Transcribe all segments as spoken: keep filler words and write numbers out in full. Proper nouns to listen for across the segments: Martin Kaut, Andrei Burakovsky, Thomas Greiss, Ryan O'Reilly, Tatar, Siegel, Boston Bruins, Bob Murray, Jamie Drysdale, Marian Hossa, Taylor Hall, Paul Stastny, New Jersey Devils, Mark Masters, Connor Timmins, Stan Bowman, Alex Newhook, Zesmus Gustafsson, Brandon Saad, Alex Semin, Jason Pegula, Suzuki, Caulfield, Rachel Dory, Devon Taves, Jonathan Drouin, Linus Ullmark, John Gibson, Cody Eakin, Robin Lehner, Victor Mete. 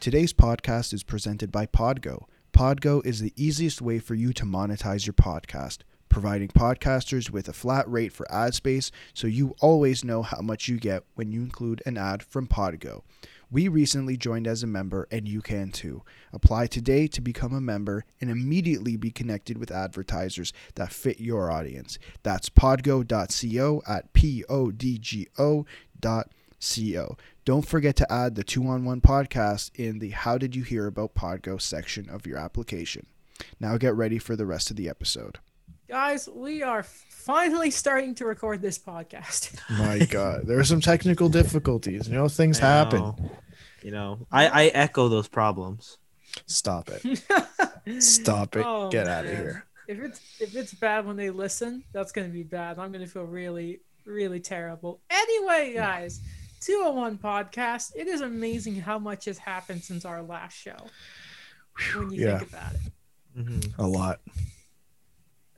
Today's podcast is presented by Podgo. Podgo is the easiest way for you to monetize your podcast, providing podcasters with a flat rate for ad space so you always know how much you get when you include an ad from Podgo. We recently joined as a member, and you can too. Apply today to become a member and immediately be connected with advertisers that fit your audience. That's podgo dot co at P O D G O dot C O. Don't forget to add the two on one podcast in the How Did You Hear About Podgo section of your application. Now get ready for the rest of the episode. Guys, we are finally starting to record this podcast. My God, there are some technical difficulties. You know, things I happen. Know. You know, I, I echo those problems. Stop it. Stop it. Oh, get out of here. If it's, if it's bad when they listen, that's going to be bad. I'm going to feel really, really terrible. Anyway, guys. Yeah. two oh one podcast. It is amazing how much has happened since our last show. When you yeah. think about it, mm-hmm. a lot.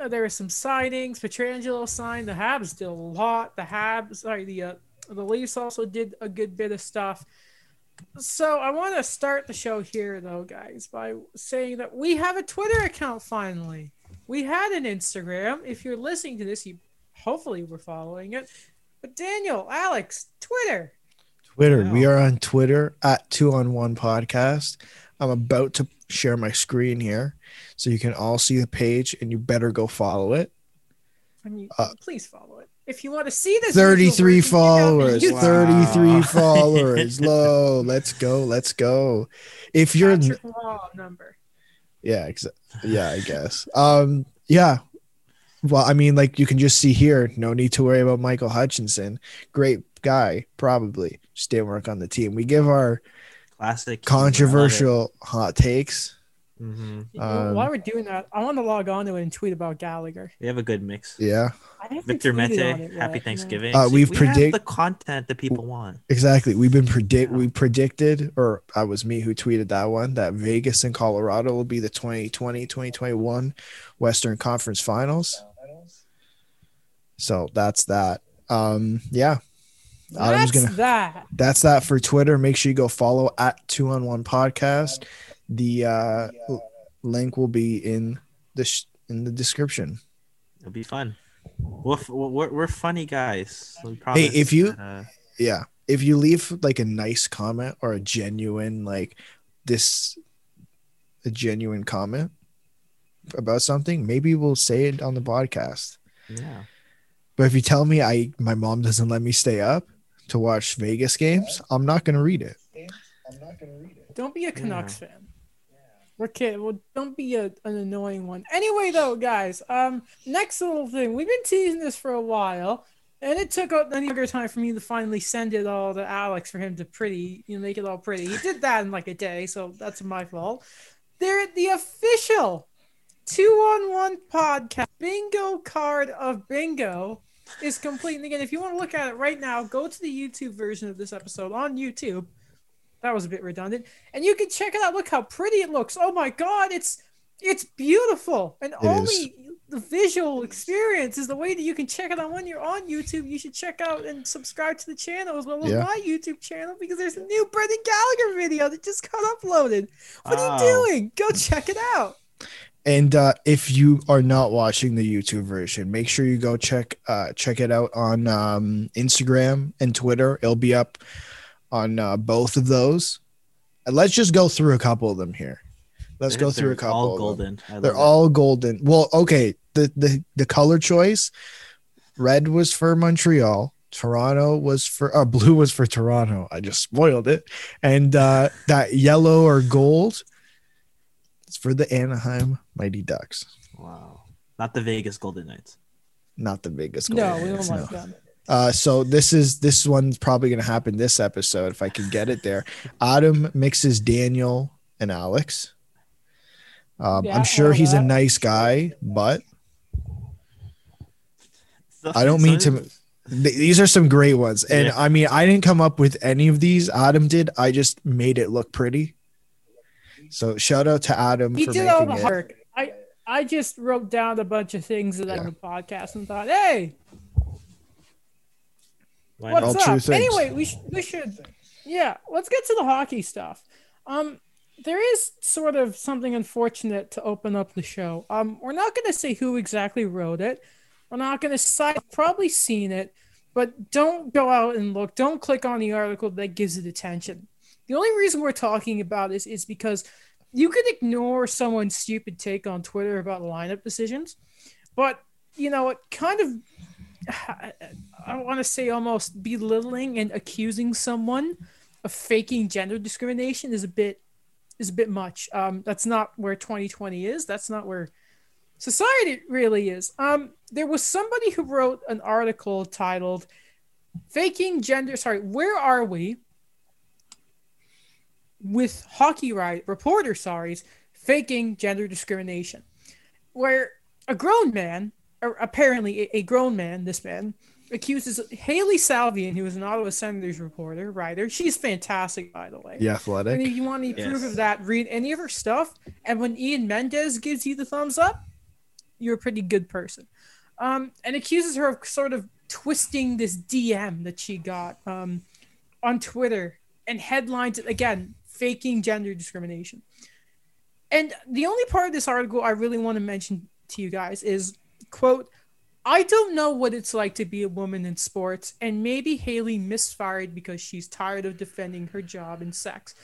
There were some signings. Pietrangelo signed. The Habs did a lot. The Habs, sorry, the uh, the Leafs also did a good bit of stuff. So I want to start the show here, though, guys, by saying that we have a Twitter account finally. We had an Instagram. If you're listening to this, you hopefully were following it. But Daniel, Alex, Twitter. Twitter. Wow. We are on Twitter at two on one Podcast. I'm about to share my screen here so you can all see the page, and you better go follow it. And you, uh, please follow it. If you want to see this. thirty-three followers. Wow. thirty-three followers. Low. Let's go. Let's go. If you're. Patrick Wall number. Yeah, exa- yeah, I guess. Um, yeah. Well, I mean, like you can just see here, no need to worry about Michael Hutchinson. Great guy, probably. Just didn't work on the team. We give our classic controversial hot takes. Mm-hmm. Um, While we're doing that, I want to log on to it and tweet about Gallagher. We have a good mix. Yeah. Victor Mete, happy yet. Thanksgiving. Uh, we've we predicted the content that people want. Exactly. We've been predict. Yeah. We predicted, or I was me who tweeted that one, that Vegas and Colorado will be the twenty twenty twenty twenty-one Western Conference Finals. So that's that. Um, yeah. That's gonna, that. That's that for Twitter. Make sure you go follow at Two on One Podcast. The uh, link will be in the sh- in the description. It'll be fun. We're f- we're, we're funny guys. So we hey, if you uh, yeah, if you leave like a nice comment or a genuine like this, a genuine comment about something, maybe we'll say it on the podcast. Yeah. But if you tell me I my mom doesn't let me stay up to watch Vegas games, I'm not gonna read it. I'm not gonna read it. Don't be a Canucks yeah. fan. Yeah. We're kidding. Well, don't be a, an annoying one. Anyway, though, guys. Um, next little thing. We've been teasing this for a while, and it took any longer time for me to finally send it all to Alex for him to pretty, you know, make it all pretty. He did that in like a day, so that's my fault. They're the official two on one podcast bingo card of bingo. Is complete. And again, if you want to look at it right now, go to the YouTube version of this episode on YouTube. That was a bit redundant. And you can check it out. Look how pretty it looks. Oh my God, it's it's beautiful. And it only is. The visual experience is the way that you can check it out when you're on YouTube. You should check out and subscribe to the channel as well as yeah. my YouTube channel, because there's a new Brendan Gallagher video that just got uploaded. What oh. are you doing? Go check it out. And uh, if you are not watching the YouTube version, make sure you go check uh, check it out on um, Instagram and Twitter. It'll be up on uh, both of those. And let's just go through a couple of them here. Let's go through a couple of them. They're all golden. Well, okay. The, the, the color choice, red was for Montreal. Toronto was for uh, blue was for Toronto. I just spoiled it. And uh, that yellow or gold, it's for the Anaheim Mighty Ducks. Wow. Not the Vegas Golden Knights. Not the Vegas Golden Knights. No, we don't like them. Uh, so this is this one's probably going to happen this episode if I can get it there. Adam mixes Daniel and Alex. Um, yeah, I'm sure he's that. a nice guy, but so, I don't so mean to These are some great ones. And yeah. I mean, I didn't come up with any of these. Adam did. I just made it look pretty. So shout out to Adam. He for did all the work. I, I just wrote down a bunch of things that yeah. on the podcast and thought, hey, Line what's up? Anyway, we, sh- we should, yeah, let's get to the hockey stuff. Um, There is sort of something unfortunate to open up the show. Um, we're not going to say who exactly wrote it. We're not going to cite, probably seen it, but don't go out and look. Don't click on the article that gives it attention. The only reason we're talking about this is because you can ignore someone's stupid take on Twitter about lineup decisions, but, you know, it kind of, I want to say almost belittling and accusing someone of faking gender discrimination is a bit is a bit much. Um, that's not where twenty twenty is. That's not where society really is. Um, there was somebody who wrote an article titled Faking Gender, sorry, Where Are We with Hockey Riot, Reporter, sorry, Faking Gender Discrimination, where a grown man, or apparently a grown man, this man, accuses Haley Salvian, who is an Ottawa Senators reporter, writer. She's fantastic, by the way. Yeah, Athletic. And if you want any proof yes. of that, read any of her stuff. And when Ian Mendez gives you the thumbs up, you're a pretty good person. Um, and accuses her of sort of twisting this D M that she got um, on Twitter and headlines it, again, faking gender discrimination. And the only part of this article I really want to mention to you guys is, quote, I don't know what it's like to be a woman in sports, and maybe Haley misfired because she's tired of defending her job and sex.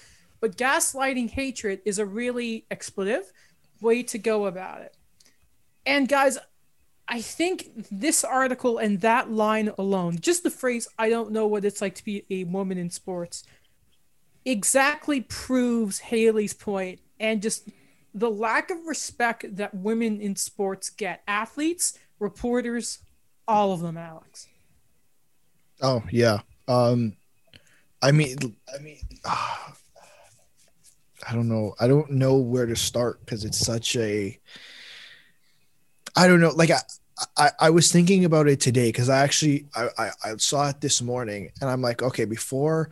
But gaslighting hatred is a really expletive way to go about it. And guys, I think this article and that line alone, just the phrase, I don't know what it's like to be a woman in sports, exactly proves Haley's point and just the lack of respect that women in sports get. Athletes, reporters, all of them, Alex. Oh yeah. Um, I mean, I mean, uh, I don't know. I don't know where to start because it's such a. I don't know. Like I, I, I was thinking about it today because I actually I, I, I saw it this morning and I'm like, okay, before.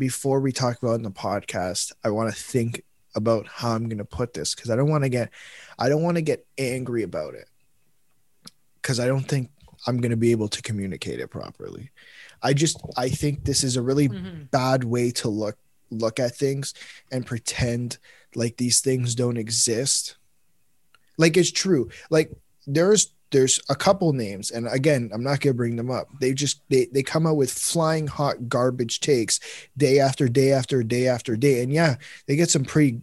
Before we talk about it in the podcast, I want to think about how I'm going to put this because I don't want to get, I don't want to get angry about it. Because I don't think I'm going to be able to communicate it properly. I just, I think this is a really mm-hmm. bad way to look, look at things and pretend like these things don't exist. Like it's true. Like there's, there's a couple names. And again, I'm not going to bring them up. They just, they, they come out with flying hot garbage takes day after day after day after day. And yeah, they get some pretty,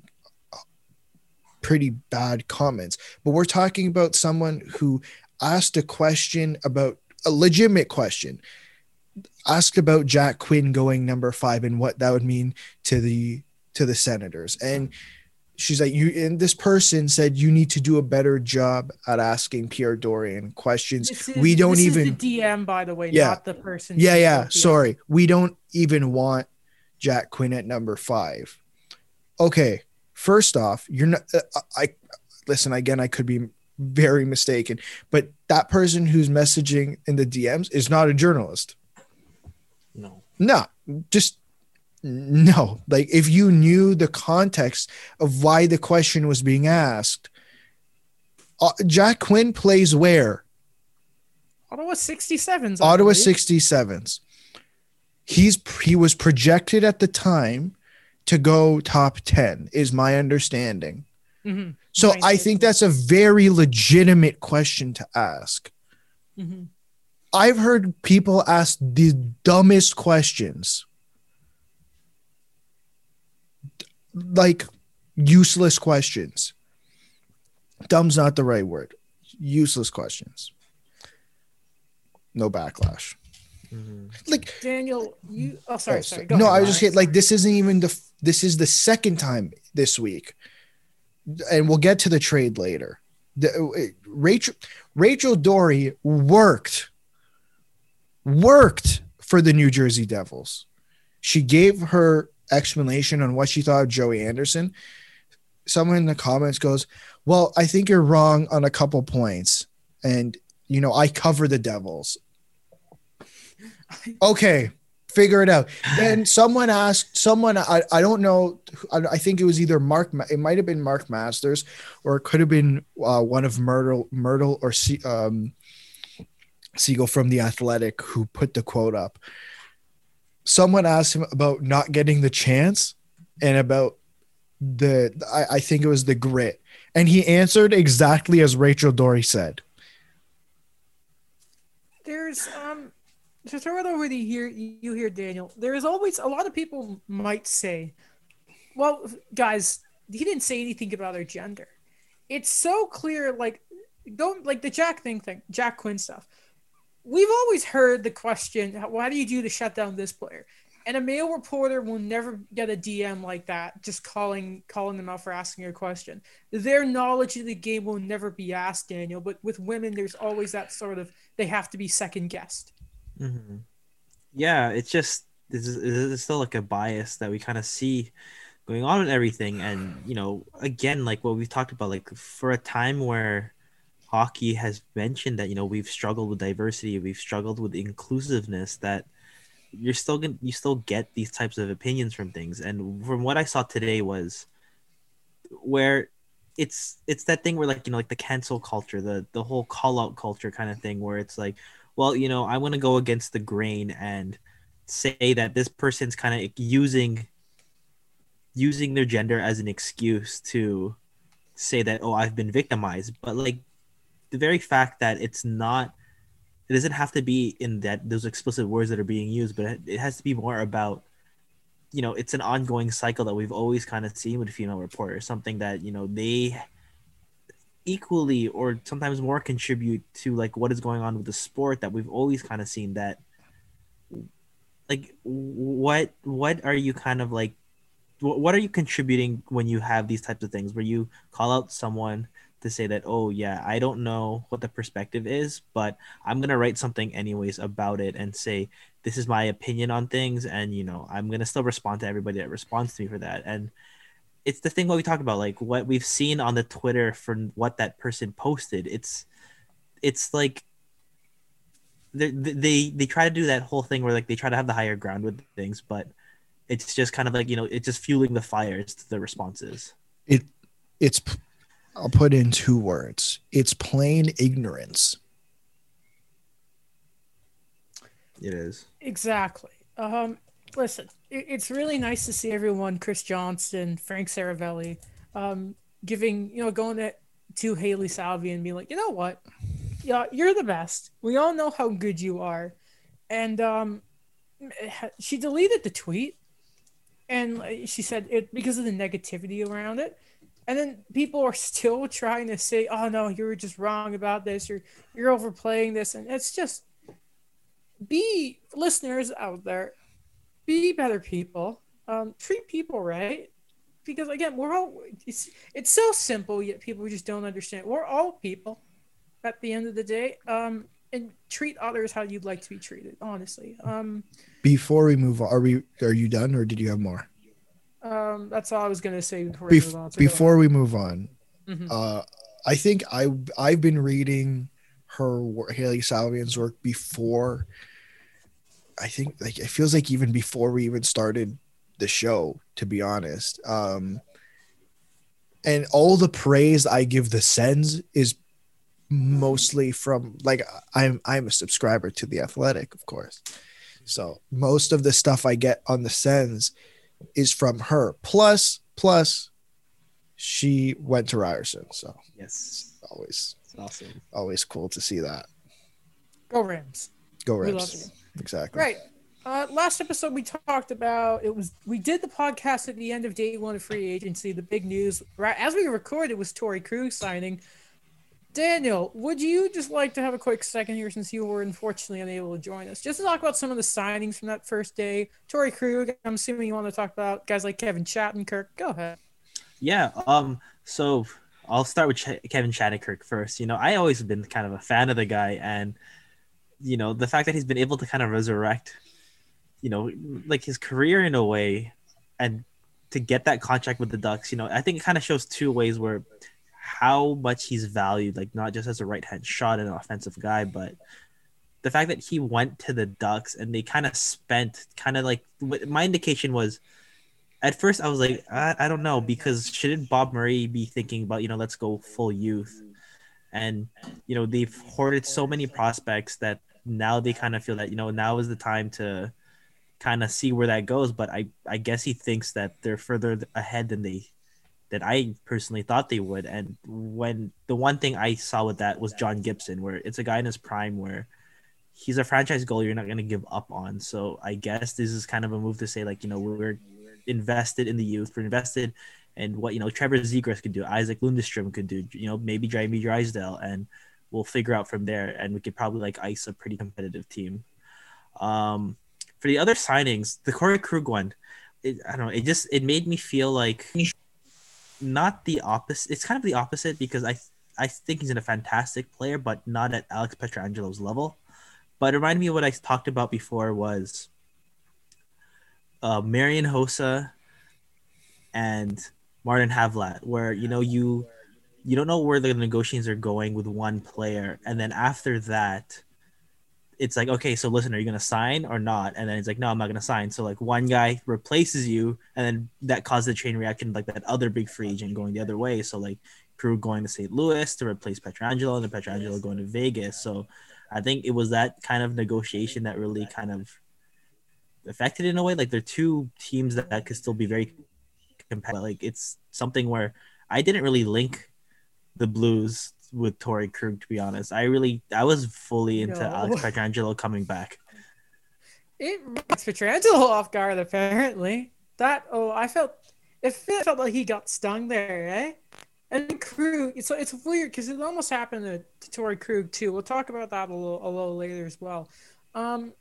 pretty bad comments, but we're talking about someone who asked a question about a legitimate question, asked about Jack Quinn going number five and what that would mean to the, to the Senators. And she's like, you, and this person said, you need to do a better job at asking Pierre Dorian questions. Is, we don't this even is the D M, by the way, yeah. not the person. Yeah. Yeah. Sorry. We don't even want Jack Quinn at number five. Okay. First off, you're not, uh, I listen, again, I could be very mistaken, but that person who's messaging in the D Ms is not a journalist. No, no, just, No, like if you knew the context of why the question was being asked, uh, Jack Quinn plays where? Ottawa sixty-sevens. Ottawa sixty-sevens. He's he was projected at the time to go top ten, is my understanding. Mm-hmm. So I think that's a very legitimate question to ask. Mm-hmm. I've heard people ask the dumbest questions. Like useless questions. Dumb's not the right word. Useless questions. No backlash. Mm-hmm. Like Daniel, you. Oh, sorry, oh, sorry. Go no, ahead, I was just kidding. Like this isn't even the. This is the second time this week, and we'll get to the trade later. The, Rachel Rachel Dory worked worked for the New Jersey Devils. She gave her explanation on what she thought of Joey Anderson. Someone in the comments goes, well, I think you're wrong on a couple points. And, you know, I cover the Devils. Okay, figure it out. Then someone asked someone, I, I don't know. I, I think it was either Mark. It might've been Mark Masters, or it could have been uh, one of Myrtle, Myrtle or Se- um, Siegel from The Athletic who put the quote up. Someone asked him about not getting the chance and about the, I, I think it was the grit. And he answered exactly as Rachel Dory said. There's, um, to throw it over to here, you hear Daniel, there is always a lot of people might say, well, guys, he didn't say anything about our gender. It's so clear, like, don't like the Jack thing, thing, Jack Quinn stuff. We've always heard the question, why do you do to shut down this player? And a male reporter will never get a D M like that, just calling calling them out for asking your question. Their knowledge of the game will never be asked, Daniel. But with women, there's always that sort of, they have to be second guessed. Mm-hmm. Yeah, it's just, this is, it's still like a bias that we kind of see going on with everything. And, you know, again, like what we've talked about, like for a time where hockey has mentioned that, you know, we've struggled with diversity, we've struggled with inclusiveness, that you're still gonna, you still get these types of opinions from things. And from what I saw today was where it's, it's that thing where, like, you know, like the cancel culture, the, the whole call out culture kind of thing, where it's like, well, you know, I want to go against the grain and say that this person's kind of using, using their gender as an excuse to say that, oh, I've been victimized. But like the very fact that it's not, it doesn't have to be in that those explicit words that are being used, but it has to be more about, you know, it's an ongoing cycle that we've always kind of seen with female reporters, something that, you know, they equally or sometimes more contribute to like what is going on with the sport, that we've always kind of seen that, like, what, what are you kind of like, what are you contributing when you have these types of things where you call out someone to say that, oh yeah, I don't know what the perspective is, but I'm going to write something anyways about it and say, this is my opinion on things. And, you know, I'm going to still respond to everybody that responds to me for that. And it's the thing what we talk about, like what we've seen on the Twitter for what that person posted. It's, it's like they, they, they try to do that whole thing where like, they try to have the higher ground with things, but it's just kind of like, you know, it's just fueling the fires, the responses. It it's, I'll put in two words. It's plain ignorance. It is. Exactly. Um, listen, it, it's really nice to see everyone, Chris Johnston, Frank Saravelli, um, giving, you know, going to, to Haley Salvian and being like, you know what? Yeah, you're the best. We all know how good you are. And um, she deleted the tweet. And she said it because of the negativity around it. And then people are still trying to say, oh, no, you were just wrong about this. You're, you're overplaying this. And it's just, be listeners out there. Be better people. Um, treat people right. Because, again, we're all, it's, it's so simple, yet people just don't understand. We're all people at the end of the day. Um, and treat others how you'd like to be treated, honestly. Um, Before we move on, are we, are you done or did you have more? Um, that's all I was going to say before we Bef- move on. Before we move on, mm-hmm. uh, I think I, I've been reading her work, Haley Salvian's work, before. I think like it feels like even before we even started the show, to be honest. Um, and all the praise I give the Sens is mostly from, like, I'm, I'm a subscriber to The Athletic, of course. So most of the stuff I get on the Sens is from her. Plus, plus, she went to Ryerson. So yes, it's always, it's awesome. Always cool to see that. Go Rams! Go Rams! We love you. Exactly. Right. Uh, last episode we talked about it was we did the podcast at the end of day one of free agency. The big news, right as we recorded, was Tory Krug signing. Daniel, would you just like to have a quick second here since you were unfortunately unable to join us? Just to talk about some of the signings from that first day. Tory Krug, I'm assuming you want to talk about guys like Kevin Shattenkirk. Go ahead. Yeah, um, so I'll start with Ch- Kevin Shattenkirk first. You know, I always have been kind of a fan of the guy. And, you know, the fact that he's been able to kind of resurrect, you know, like his career in a way and to get that contract with the Ducks, you know, I think it kind of shows two ways where – how much he's valued, like not just as a right-hand shot and an offensive guy, but the fact that he went to the Ducks and they kind of spent kind of like my indication was at first I was like, I, I don't know, because shouldn't Bob Murray be thinking about, you know, let's go full youth? And, you know, they've hoarded so many prospects that now they kind of feel that, you know, now is the time to kind of see where that goes. But I, I guess he thinks that they're further ahead than they that I personally thought they would. And when the one thing I saw with that was John Gibson, where it's a guy in his prime where he's a franchise goalie you're not going to give up on. So I guess this is kind of a move to say, like, you know, we're invested in the youth, we're invested in what, you know, Trevor Zegras could do, Isaac Lundestrom could do, you know, maybe Jamie Drysdale, and we'll figure out from there. And we could probably like ice a pretty competitive team. Um, for the other signings, the Corey Krug one, it, I don't know, it just, it made me feel like not the opposite. It's kind of the opposite because I, I think he's a fantastic player, but not at Alex Petrangelo's level. But it reminded me of what I talked about before was uh, Marian Hossa and Martin Havlat, where, you know, you, you don't know where the negotiations are going with one player. And then after that, it's like, okay, so listen, are you going to sign or not? And then it's like, no, I'm not going to sign. So like one guy replaces you, and then that caused the chain reaction, like that other big free agent going the other way. So like Crew going to Saint Louis to replace Pietrangelo, and then Pietrangelo going to Vegas. So I think it was that kind of negotiation that really kind of affected it in a way. Like they're two teams that, that could still be very competitive. Like it's something where I didn't really link the Blues with Tory Krug, to be honest. I really, I was fully into no. Alex Pietrangelo coming back. It makes Pietrangelo off guard, apparently. That, oh, I felt, it felt like he got stung there, eh? And Krug, so it's weird because it almost happened to, to Tory Krug, too. We'll talk about that a little, a little later as well. Um,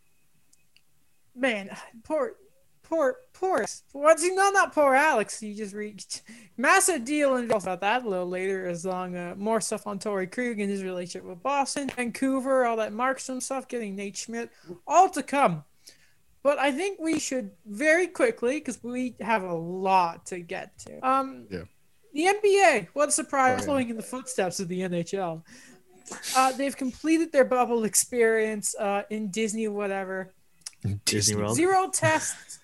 man, poor, poor, poor, what's he, not, not poor Alex, he just reached massive deal, and we'll talk about that a little later, as long uh, more stuff on Tory Krug and his relationship with Boston, Vancouver, all that Markstrom stuff, getting Nate Schmidt, all to come. But I think we should very quickly, because we have a lot to get to. Um, yeah. The N B A, what a surprise, following oh, yeah. in the footsteps of the N H L. Uh, they've completed their bubble experience uh, in Disney, whatever. Disney World. Zero tests.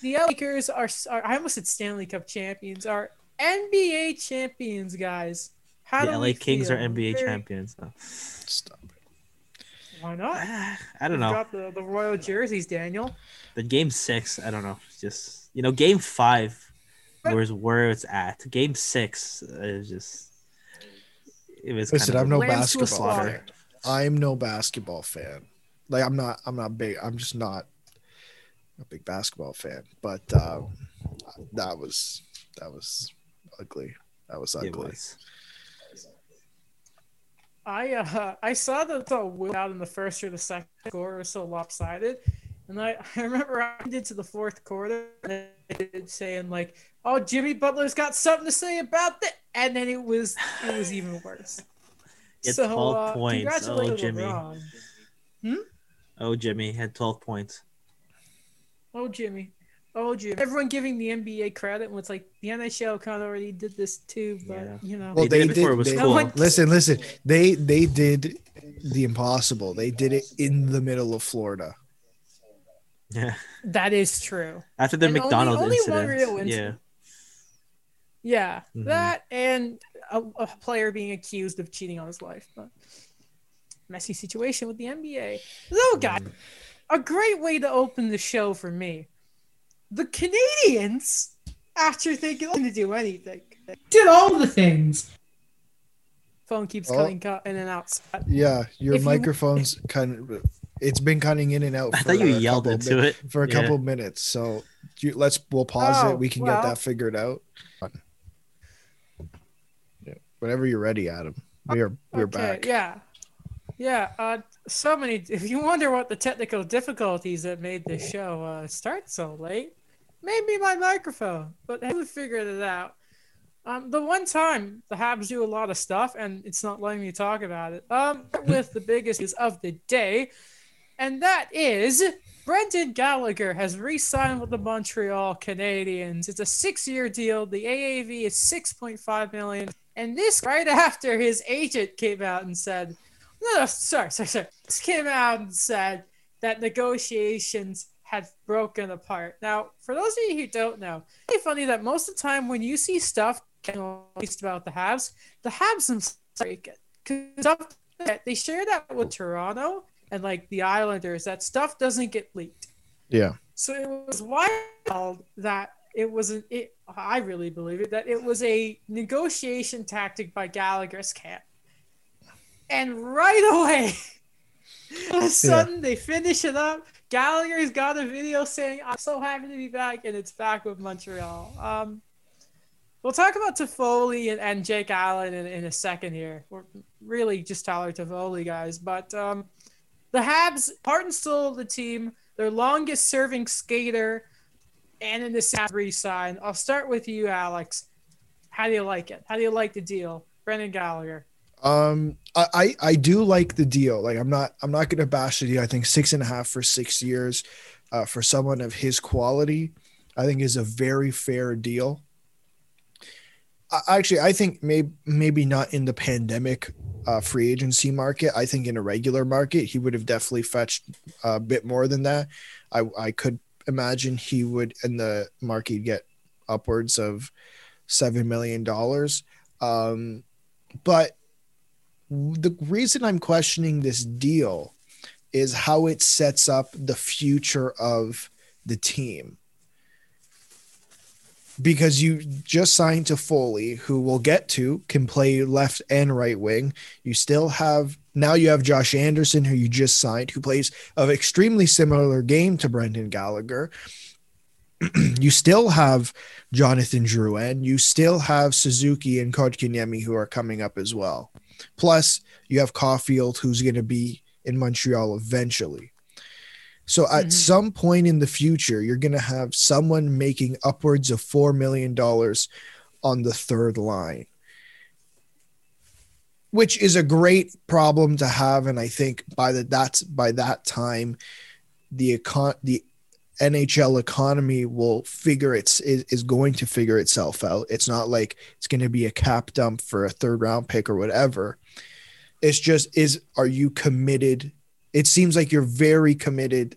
The Lakers are, are, I almost said Stanley Cup champions, are N B A champions, guys. How the do L A Kings feel? Are N B A Very... champions. Though. Stop it. Why not? I don't You've know. Got the, the royal jerseys, Daniel. The game six, I don't know. Just, you know, game five. Where's where it's at? Game six is just. It was. Listen, kind of I'm no basketball fan. I'm no basketball fan. Like I'm not. I'm not big. I'm just not a big basketball fan. But uh, that was that was ugly. That was ugly. It was. I uh, I saw that the win out in the first or the second quarter was so lopsided. And I, I remember I did to the fourth quarter and saying like, "Oh, Jimmy Butler's got something to say about that," and then it was it was even worse. It's so, twelve uh, points. Oh, Jimmy. Hmm? Oh, Jimmy had twelve points. Oh, Jimmy. Oh, Jimmy. Everyone giving the N B A credit when it's like the N H L kind of already did this too, but yeah. you know. Well, they, they did. Before it was they, cool. Went, listen, listen. They they did the impossible. They did it in the middle of Florida. Yeah, that is true. After the and McDonald's only, only incident, one real yeah, yeah, mm-hmm. that and a, a player being accused of cheating on his wife. But messy situation with the N B A. So, guys, mm. a great way to open the show for me. The Canadians, after thinking to do anything, did all the things. Phone keeps oh. cutting cut in and out. Yeah, your if microphone's you... kind of. It's been cutting in and out. For I thought you a yelled into mi- it for a yeah. couple minutes. So you, let's we'll pause oh, it. We can well. get that figured out. Yeah. Whenever you're ready, Adam. We are we're okay, back. Yeah, yeah. Uh, so many. If you wonder what the technical difficulties that made this show uh, start so late, maybe my microphone. But we figured it out. Um, the one time the Habs do a lot of stuff, and it's not letting me talk about it. Um, with the biggest news of the day. And that is Brendan Gallagher has re-signed with the Montreal Canadiens. It's a six-year deal. The A A V is six point five million dollars. And this right after his agent came out and said, no, no, no, sorry, sorry, sorry. Just came out and said that negotiations had broken apart. Now, for those of you who don't know, it's funny that most of the time when you see stuff released about the Habs, the Habs themselves break it. Because stuff that they share that with Toronto and like the Islanders, that stuff doesn't get leaked. Yeah. So it was wild that it wasn't. It, I really believe it that it was a negotiation tactic by Gallagher's camp. And right away, all of a sudden yeah. they finish it up. Gallagher's got a video saying, "I'm so happy to be back," and it's back with Montreal. Um, we'll talk about Toffoli and, and Jake Allen in, in a second here. We're really just Tyler Toffoli, guys. But um, the Habs, heart and soul of the team, their longest-serving skater, and in this re-sign. I'll start with you, Alex. How do you like it? How do you like the deal, Brendan Gallagher? Um, I, I do like the deal. Like I'm not, I'm not going to bash the deal. I think six and a half for six years uh, for someone of his quality, I think is a very fair deal. I, actually, I think maybe, maybe not in the pandemic uh, free agency market. I think in a regular market, he would have definitely fetched a bit more than that. I, I could imagine he would in the market get upwards of seven million dollars. Um, but the reason I'm questioning this deal is how it sets up the future of the team. Because you just signed Toffoli, who we'll get to, can play left and right wing. You still have, now you have Josh Anderson, who you just signed, who plays an extremely similar game to Brendan Gallagher. You still have Jonathan Drouin. You still have Suzuki and Kotkaniemi, who are coming up as well. Plus, you have Caulfield, who's going to be in Montreal eventually. So at mm-hmm. some point in the future, you're going to have someone making upwards of four million dollars on the third line, which is a great problem to have. And I think by the, that's by that time, the econ, the N H L economy will figure it's is, is going to figure itself out. It's not like it's going to be a cap dump for a third round pick or whatever. It's just is, are you committed? It seems like you're very committed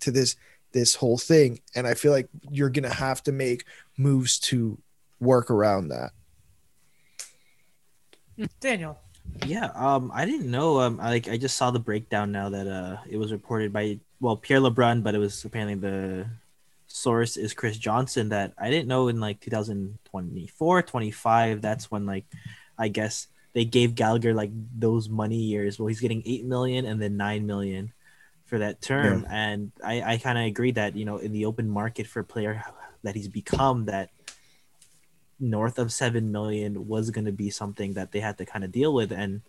to this this whole thing, and I feel like you're going to have to make moves to work around that. Daniel. Yeah, um, I didn't know. Um, I, I just saw the breakdown now that uh, it was reported by, well, Pierre LeBrun, but it was apparently the source is Chris Johnson, that I didn't know in like two thousand twenty-four, twenty-five, that's when like I guess – they gave Gallagher like those money years. Well, he's getting eight million dollars and then nine million dollars for that term. Yeah. And I, I kind of agree that, you know, in the open market for a player that he's become, that north of seven million dollars was going to be something that they had to kind of deal with. And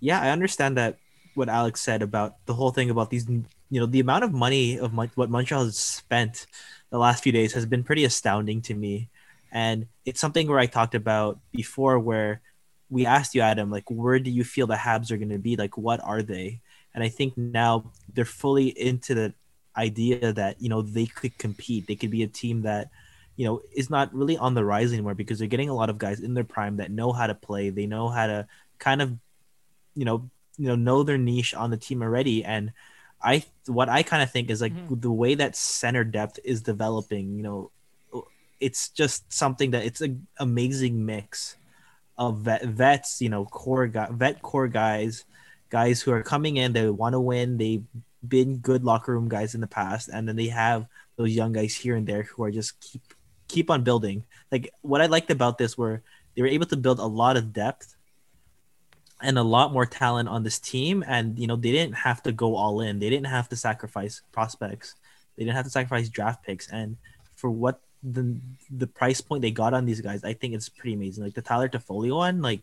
yeah, I understand that what Alex said about the whole thing about these, you know, the amount of money of mon- what Montreal has spent the last few days has been pretty astounding to me. And it's something where I talked about before where, we asked you, Adam, like, where do you feel the Habs are going to be? Like, what are they? And I think now they're fully into the idea that, you know, they could compete. They could be a team that, you know, is not really on the rise anymore because they're getting a lot of guys in their prime that know how to play. They know how to kind of, you know, you know, know their niche on the team already. And I, what I kind of think is like mm-hmm. the way that center depth is developing, you know, it's just something that it's an amazing mix of vet, vets, you know, core guy, vet core guys, guys who are coming in, they want to win. They've been good locker room guys in the past. And then they have those young guys here and there who are just keep, keep on building. Like what I liked about this were they were able to build a lot of depth and a lot more talent on this team. And, you know, they didn't have to go all in. They didn't have to sacrifice prospects. They didn't have to sacrifice draft picks. And for what, the the price point they got on these guys, I think it's pretty amazing. Like the Tyler Toffoli one, like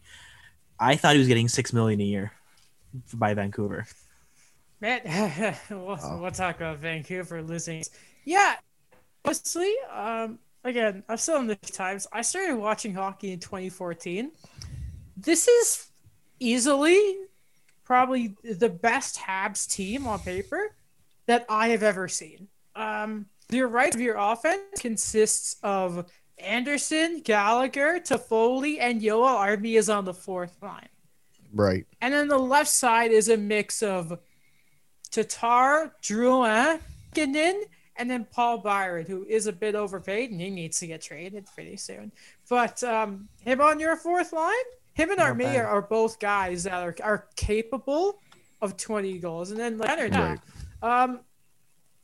I thought he was getting six million a year by Vancouver. Man, we'll, oh. we'll talk about Vancouver losing. Yeah, honestly, um, again, I'm still in the times. I started watching hockey in twenty fourteen. This is easily probably the best Habs team on paper that I have ever seen. Um. Your right of your offense consists of Anderson, Gallagher, Toffoli, and Yoel Armia is on the fourth line. Right. And then the left side is a mix of Tatar, Drouin, and then Paul Byron, who is a bit overpaid and he needs to get traded pretty soon. But um, him on your fourth line, him and Armia are, are both guys that are, are capable of twenty goals. And then Leonard, right. um,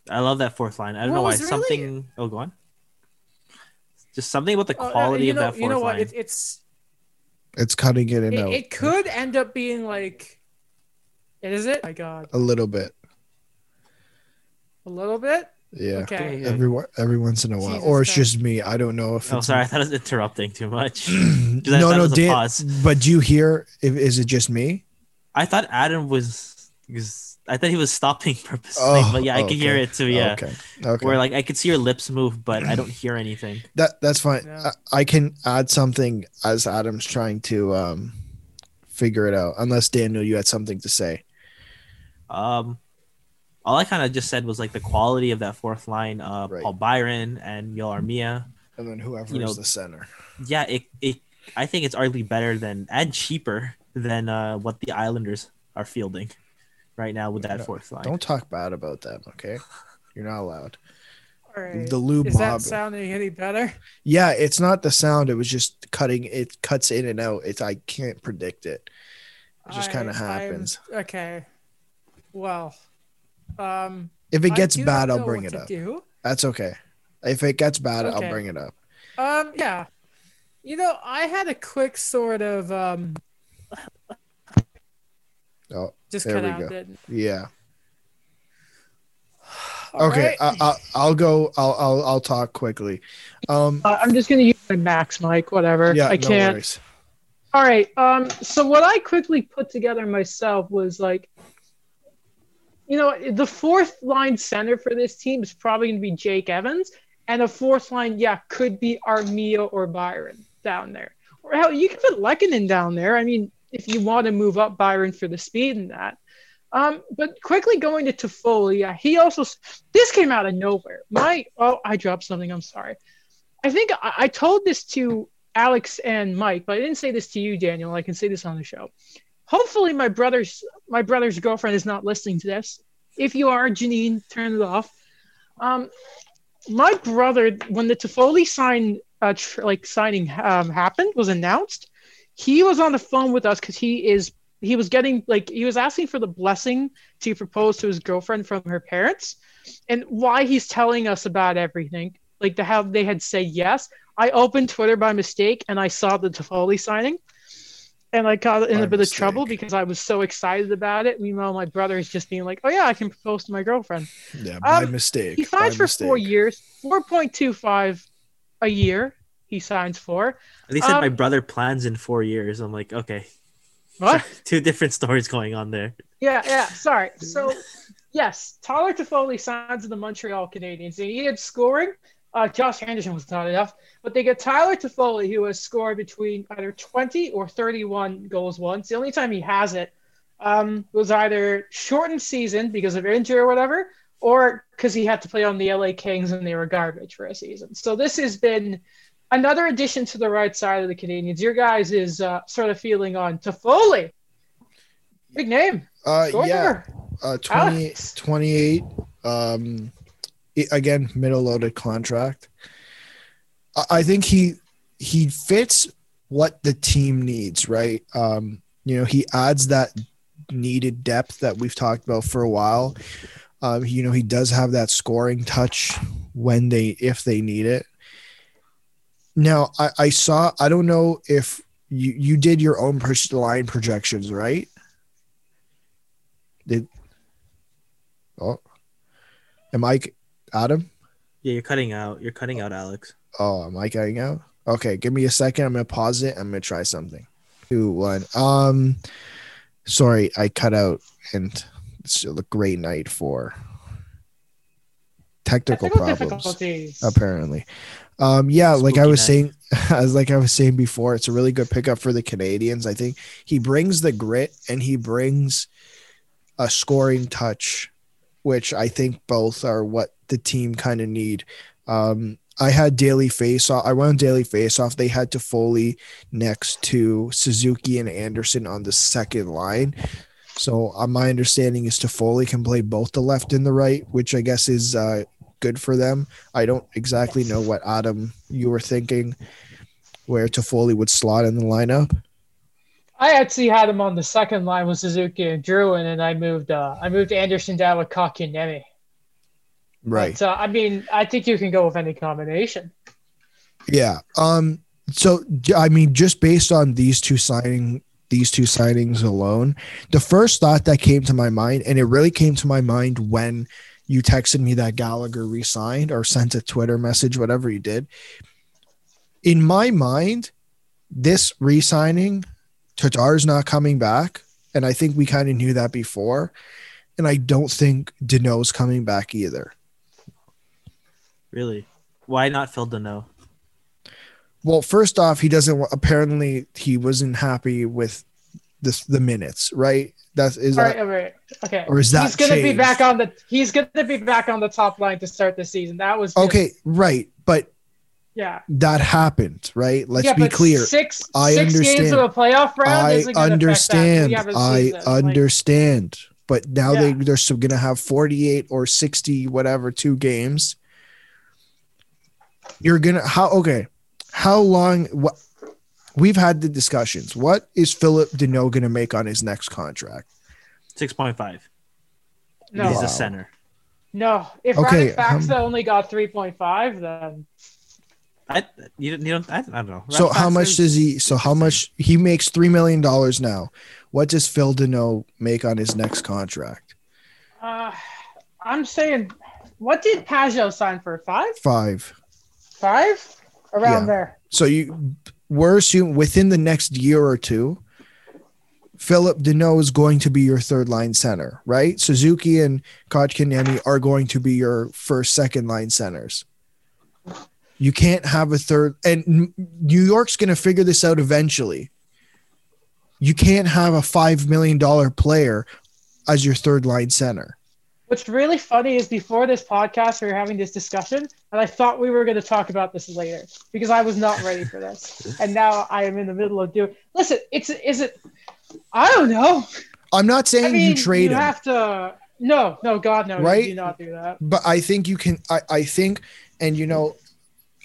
I love that fourth line. I don't know why really... something. Oh, go on. Just something about the quality uh, you know, of that fourth line. You know what? Line. It, it's it's cutting it in. It, out. It could end up being like. Is it? Oh my God. A little bit. A little bit. Yeah. Okay. Every every once in a while, Jesus or it's God. Just me. I don't know if. Oh, it's... sorry. I thought I was interrupting too much. no, no, Dan, pause. But do you hear? If, is it just me? I thought Adam was. was I thought he was stopping purposely, oh, but yeah, I okay. can hear it too. Yeah, okay. Okay. Where like I could see your lips move, but I don't hear anything. That that's fine. Yeah. I, I can add something as Adam's trying to um, figure it out. Unless Daniel, you had something to say. Um, all I kind of just said was like the quality of that fourth line, uh, right. Paul Byron and Yul Armia, and then whoever you is know, the center. Yeah, it it I think it's arguably better than and cheaper than uh, what the Islanders are fielding right now with that no, fourth line. Don't talk bad about them, okay? You're not allowed. All right. The Lou Is Bob, that sounding any better? Yeah, it's not the sound. It was just cutting. It cuts in and out. It's I can't predict it. It just kind of happens. I'm, okay. Well, um, if it gets bad, I'll bring it up. Do. That's okay. If it gets bad, okay. I'll bring it up. Um, yeah. You know, I had a quick sort of um. Oh, just there cut we out go. It. Yeah. All okay, right. I, I, I'll go. I'll I'll I'll talk quickly. Um, uh, I'm just gonna use my max mic, whatever. Yeah, I no can't. Worries. All right. Um. So what I quickly put together myself was like, you know, the fourth line center for this team is probably gonna be Jake Evans, and a fourth line, yeah, could be Armia or Byron down there, or hell, you could put Lehkonen down there. I mean. If you want to move up Byron for the speed and that. Um, but quickly going to Toffoli, yeah, he also – this came out of nowhere. My – oh, I dropped something. I'm sorry. I think I, I told this to Alex and Mike, but I didn't say this to you, Daniel. I can say this on the show. Hopefully my brother's my brother's girlfriend is not listening to this. If you are, Janine, turn it off. Um, my brother, when the Toffoli sign, uh, tr- like signing um, happened, was announced, he was on the phone with us because he is he was getting like he was asking for the blessing to propose to his girlfriend from her parents, and why he's telling us about everything like the how they had said yes. I opened Twitter by mistake and I saw the Toffoli signing, and I got in by a bit mistake. Of trouble because I was so excited about it. Meanwhile, my brother is just being like, "Oh yeah, I can propose to my girlfriend." Yeah, by um, mistake. He signed for mistake. four years, four point two five a year. He signs for. At least um, my brother plans in four years. I'm like, okay. What? Two different stories going on there. Yeah, yeah. Sorry. So, yes, Tyler Toffoli signs with the Montreal Canadiens. They needed scoring. Uh, Josh Anderson was not enough. But they get Tyler Toffoli, who has scored between either twenty or thirty-one goals once. The only time he has it um, was either shortened season because of injury or whatever, or because he had to play on the L A Kings and they were garbage for a season. So this has been – another addition to the right side of the Canadiens. Your guys is uh, sort of feeling on Toffoli. Big name. Uh, yeah. Uh, twenty, twenty-eight. Um, again, middle-loaded contract. I think he he fits what the team needs, right? Um, you know, he adds that needed depth that we've talked about for a while. Um, you know, he does have that scoring touch when they if they need it. Now, I, I saw, I don't know if you, you did your own line projections, right? Did, oh, am I, Adam? Yeah, you're cutting out. You're cutting out, Alex. Oh, am I cutting out? Okay, give me a second. I'm going to pause it. I'm going to try something. Two, one. Um, sorry, I cut out, and it's a great night for technical problems, apparently. Um, yeah, Spooky like I was night. saying, as like I was saying before, it's a really good pickup for the Canadiens. I think he brings the grit and he brings a scoring touch, which I think both are what the team kind of need. Um, I had Daily Faceoff. I went on Daily Faceoff. They had Toffoli next to Suzuki and Anderson on the second line. So uh, my understanding is Toffoli can play both the left and the right, which I guess is uh, good for them. I don't exactly know what, Adam, you were thinking where Toffoli would slot in the lineup. I actually had him on the second line with Suzuki and Drew, and then I moved uh, I moved Anderson down with Kotkaniemi. Right. So, uh, I mean, I think you can go with any combination. Yeah. Um. So, I mean, just based on these two signing, these two signings alone, the first thought that came to my mind, and it really came to my mind when you texted me that Gallagher re-signed or sent a Twitter message, whatever you did. In my mind, this re-signing... Tatar's not coming back, and I think we kind of knew that before. And I don't think Deneau's coming back either. Really? Why not Phil Deneau? Well, first off, he doesn't. Apparently, he wasn't happy with this, the minutes, right? That is all right, that, all right. Okay. Or is that he's going to be back on the? He's going to be back on the top line to start the season. That was just, okay, right? But. Yeah, that happened, right? Let's yeah, be clear. Six, I six understand. games of a playoff round. I isn't understand. I understand. Like, but now yeah. they they're still gonna have forty-eight or sixty, whatever, two games. You're gonna how? Okay, how long? What? We've had the discussions. What is Philip Deneau gonna make on his next contract? Six point five. No, he's wow. a center. No, if okay, Ryan Faxa um, only got three point five, then. I you, you don't I, I don't know. So That's how much does he? So how much he makes three million dollars now? What does Phil Deneau make on his next contract? Uh, I'm saying, what did Pajot sign for? Five. Five. Five around yeah. there. So you we're assuming within the next year or two, Philip Deneau is going to be your third line center, right? Suzuki and Kotkaniemi are going to be your first second line centers. You can't have a third, and New York's going to figure this out eventually. You can't have a five million dollars player as your third line center. What's really funny is before this podcast, we were having this discussion, and I thought we were going to talk about this later because I was not ready for this. And now I am in the middle of doing, listen, it's, is it, I don't know. I'm not saying I mean, you trade you him. You have to, no, no, God, no, right? You do not do that. But I think you can, I, I think, and you know,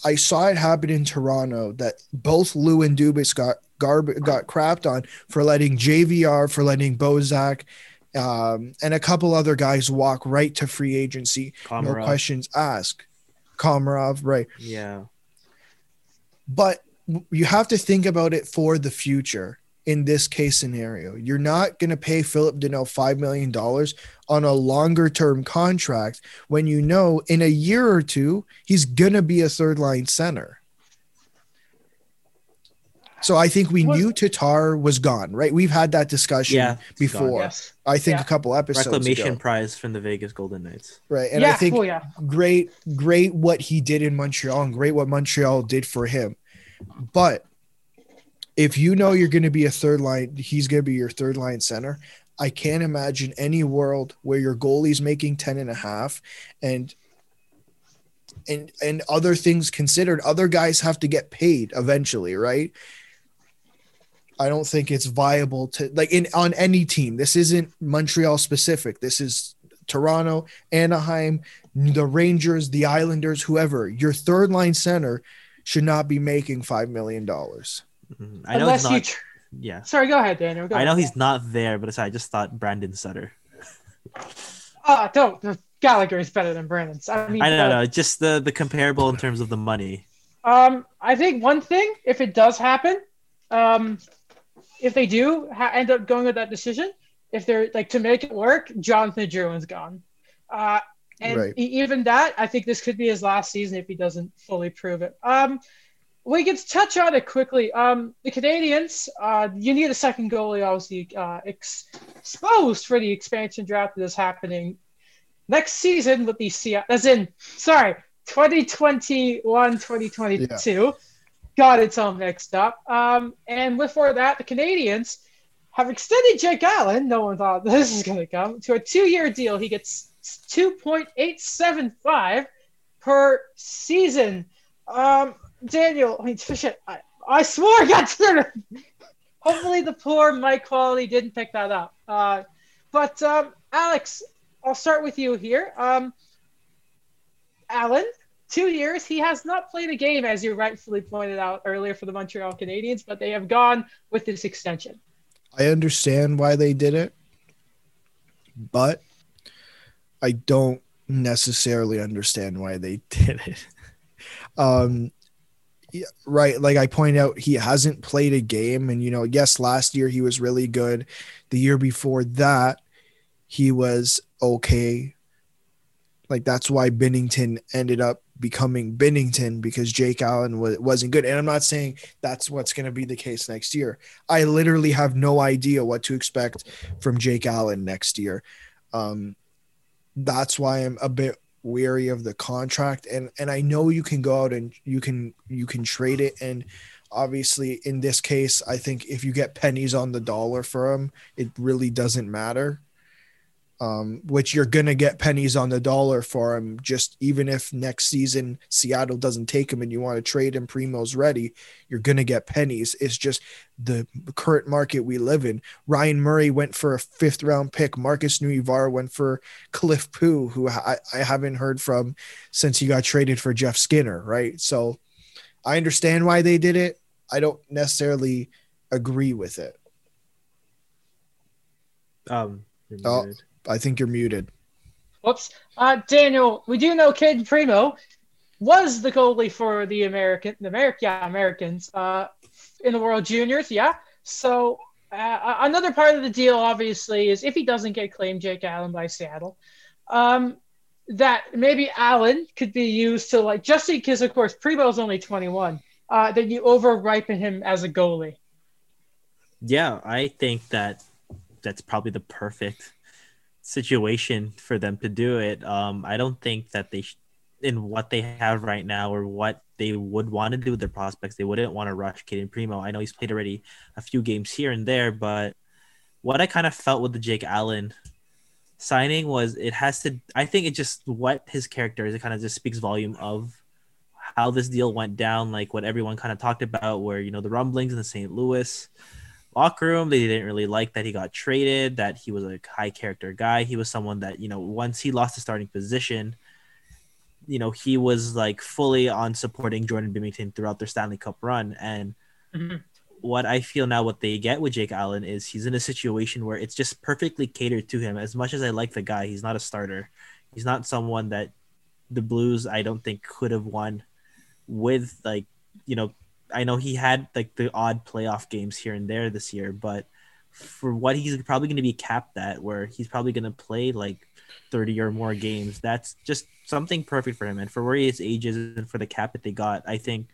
I saw it happen in Toronto that both Lou and Dubas got garb- got crapped on for letting J V R, for letting Bozak, um, and a couple other guys walk right to free agency. Komarov. No questions asked. Komarov, right. Yeah. But you have to think about it for the future in this case scenario. You're not going to pay Philip Deneau five million dollars on a longer-term contract when you know in a year or two he's going to be a third-line center. So I think we what? knew Tatar was gone, right? We've had that discussion yeah, before. Gone, yes. I think yeah. a couple episodes Reclamation ago. Prize from the Vegas Golden Knights. Right, and yeah, I think cool, yeah. great, great what he did in Montreal and great what Montreal did for him. But if you know you're going to be a third line, he's going to be your third line center. I can't imagine any world where your goalie's making ten and a half and, and, and other things considered, other guys have to get paid eventually. Right. I don't think it's viable to like in on any team. This isn't Montreal specific. This is Toronto, Anaheim, the Rangers, the Islanders, whoever. Your third line center should not be making five million dollars. Mm-hmm. I Unless know not, tr- yeah. Sorry, go ahead, Daniel. Go I ahead. know he's not there, but I just thought Brandon Sutter. Oh, don't Gallagher is better than Brandon. I mean, I don't uh, know, just the the comparable in terms of the money. Um, I think one thing, if it does happen, um, if they do ha- end up going with that decision, if they're like to make it work, Jonathan Drouin's gone, uh, and right. even that, I think this could be his last season if he doesn't fully prove it. Um. We can touch on it quickly. Um, the Canadiens, uh, you need a second goalie, obviously, uh, ex- exposed for the expansion draft that is happening next season with the Seattle, as in, sorry, twenty twenty-one twenty twenty-two. Yeah. Got its own mixed up. Um, and before that, the Canadiens have extended Jake Allen. No one thought this is going to come to a two-year deal. He gets two point eight seven five per season. Um, Daniel, I mean, shit, I, I swore I got to hopefully the poor mic quality didn't pick that up. Uh, but um, Alex, I'll start with you here. Um, Allen, two years. He has not played a game, as you rightfully pointed out earlier, for the Montreal Canadiens, but they have gone with this extension. I understand why they did it, but I don't necessarily understand why they did it. Um, yeah, right. Like I point out, he hasn't played a game. And, you know, yes, last year he was really good. The year before that, he was okay. Like that's why Binnington ended up becoming Binnington, because Jake Allen was, wasn't good. And I'm not saying that's what's going to be the case next year. I literally have no idea what to expect from Jake Allen next year. Um, that's why I'm a bit weary of the contract, and and I know you can go out and you can you can trade it, and obviously in this case I think if you get pennies on the dollar for him, it really doesn't matter, um which you're gonna get pennies on the dollar for him. Just even if next season Seattle doesn't take him and you want to trade him, Primo's ready, you're gonna get pennies. It's just the current market we live in. Ryan Murray went for a fifth round pick. Marcus Nuyvar went for Cliff Pooh, who I, I haven't heard from since he got traded for Jeff Skinner. Right. So I understand why they did it. I don't necessarily agree with it. Um, oh, I think you're muted. Whoops. Uh, Daniel, we do know Kaden Primo was the goalie for the American, the American, yeah, Americans, uh, in the World Juniors, yeah. So uh, another part of the deal, obviously, is if he doesn't get claimed, Jake Allen by Seattle, um, that maybe Allen could be used to, like, just because, of course, Primo's only twenty-one. Uh, that you over-ripen him as a goalie. Yeah, I think that that's probably the perfect situation for them to do it. Um, I don't think that they sh- in what they have right now or what they would want to do with their prospects, they wouldn't want to rush Kaden Primo. I know he's played already a few games here and there, but what I kind of felt with the Jake Allen signing was it has to, I think it just, what his character is, it kind of just speaks volume of how this deal went down, like what everyone kind of talked about, where, you know, the rumblings in the Saint Louis locker room, they didn't really like that he got traded, that he was a high character guy. He was someone that, you know, once he lost his starting position, you know, he was like fully on supporting Jordan Binnington throughout their Stanley Cup run. And mm-hmm. what I feel now, what they get with Jake Allen is he's in a situation where it's just perfectly catered to him. As much as I like the guy, he's not a starter. He's not someone that the Blues, I don't think, could have won with, like, you know, I know he had like the odd playoff games here and there this year, but for what he's probably going to be capped at, where he's probably going to play like thirty or more games, that's just something perfect for him. And for where his age is and for the cap that they got, I think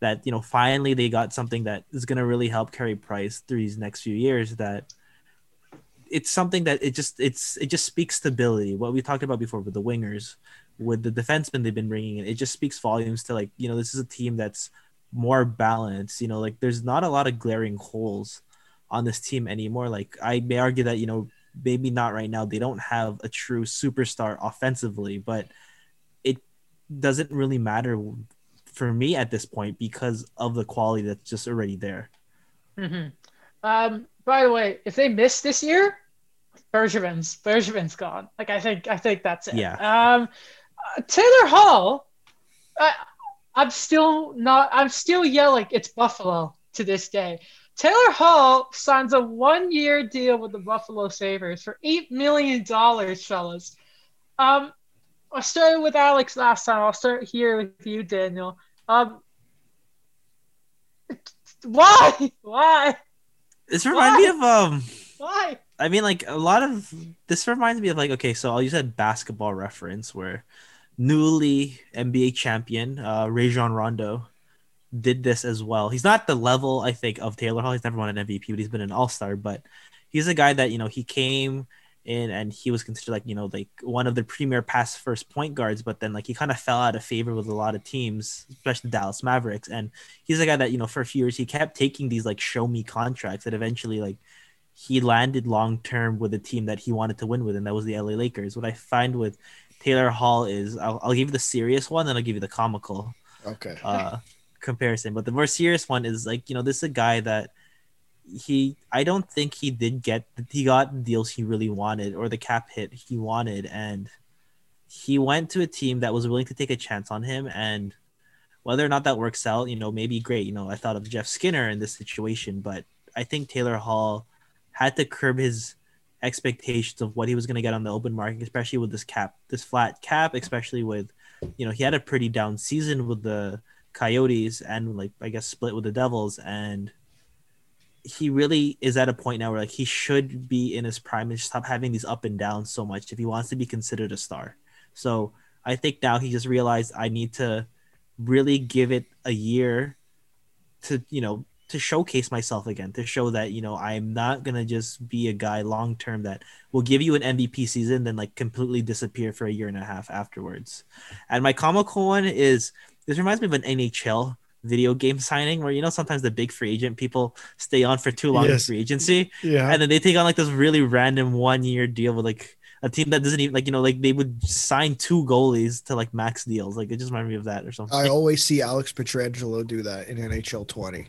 that, you know, finally they got something that is going to really help Carey Price through these next few years. That it's something that it just, it's, it just speaks stability. What we talked about before with the wingers, with the defensemen they've been bringing in, it just speaks volumes to, like, you know, this is a team that's more balanced. You know, like there's not a lot of glaring holes on this team anymore. Like I may argue that, you know, maybe not right now. They don't have a true superstar offensively, but it doesn't really matter for me at this point because of the quality that's just already there. Mm-hmm. Um, by the way, if they miss this year, Bergevin's Bergevin's gone. Like I think I think that's it. Yeah. Um, uh, Taylor Hall, uh, I'm still not. I'm still yelling. It's Buffalo to this day. Taylor Hall signs a one-year deal with the Buffalo Sabres for eight million dollars, fellas. Um, I started with Alex last time. I'll start here with you, Daniel. Um, why? Why? This reminds why? me of... um. Why? I mean, like, a lot of... This reminds me of, like, okay, so I'll use that basketball reference where newly N B A champion uh, Rajon Rondo did this as well. He's not the level, I think, of Taylor Hall. He's never won an M V P, but he's been an all-star. But he's a guy that, you know, he came in and he was considered, like, you know, like one of the premier pass first point guards, but then, like, he kind of fell out of favor with a lot of teams, especially Dallas Mavericks. And he's a guy that, you know, for a few years, he kept taking these, like, show me contracts that eventually, like, he landed long-term with a team that he wanted to win with, and that was the L A Lakers. What I find with Taylor Hall is, I'll, I'll give you the serious one, then I'll give you the comical. okay uh comparison. But the more serious one is, like, you know, this is a guy that he I don't think he did get he got the deals he really wanted or the cap hit he wanted, and he went to a team that was willing to take a chance on him. And whether or not that works out, you know, maybe great. You know, I thought of Jeff Skinner in this situation, but I think Taylor Hall had to curb his expectations of what he was going to get on the open market, especially with this cap, this flat cap, especially with, you know, he had a pretty down season with the Coyotes and, like, I guess split with the Devils. And he really is at a point now where, like, he should be in his prime and stop having these up and downs so much if he wants to be considered a star. So I think now he just realized, I need to really give it a year to, you know, to showcase myself again, to show that, you know, I'm not going to just be a guy long-term that will give you an M V P season, then, like, completely disappear for a year and a half afterwards. And my comical one is, this reminds me of an N H L video game signing where, you know, sometimes the big free agent people stay on for too long yes. in free agency. Yeah. And then they take on, like, this really random one-year deal with, like, a team that doesn't even, like, you know, like, they would sign two goalies to, like, max deals. Like, it just reminds me of that or something. I always see Alex Pietrangelo do that in N H L twenty.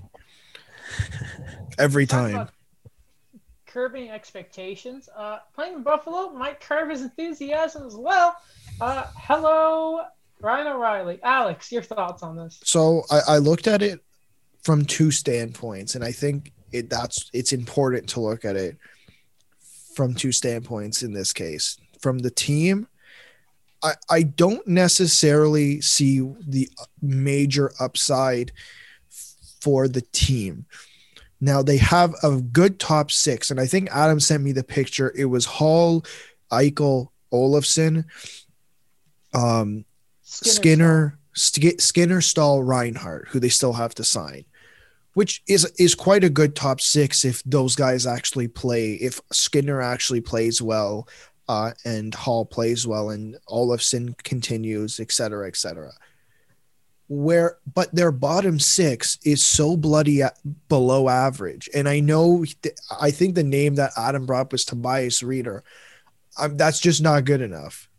Every time. Curbing expectations. Uh, playing in Buffalo might curb his enthusiasm as well. Uh, hello, Ryan O'Reilly. Alex, your thoughts on this? So I, I looked at it from two standpoints, and I think it that's it's important to look at it from two standpoints in this case. From the team, I, I don't necessarily see the major upside for the team. Now, they have a good top six, and I think Adam sent me the picture. It was Hall, Eichel, Olofsson, um, Skinner, Skinner, Sk- Skinner, Stahl, Reinhardt, who they still have to sign, which is is quite a good top six if those guys actually play, if Skinner actually plays well, uh, and Hall plays well, and Olofsson continues, et cetera, et cetera. Where, but their bottom six is so bloody a- below average. And I know, th- I think the name that Adam brought up was Tobias Reeder. Um, that's just not good enough.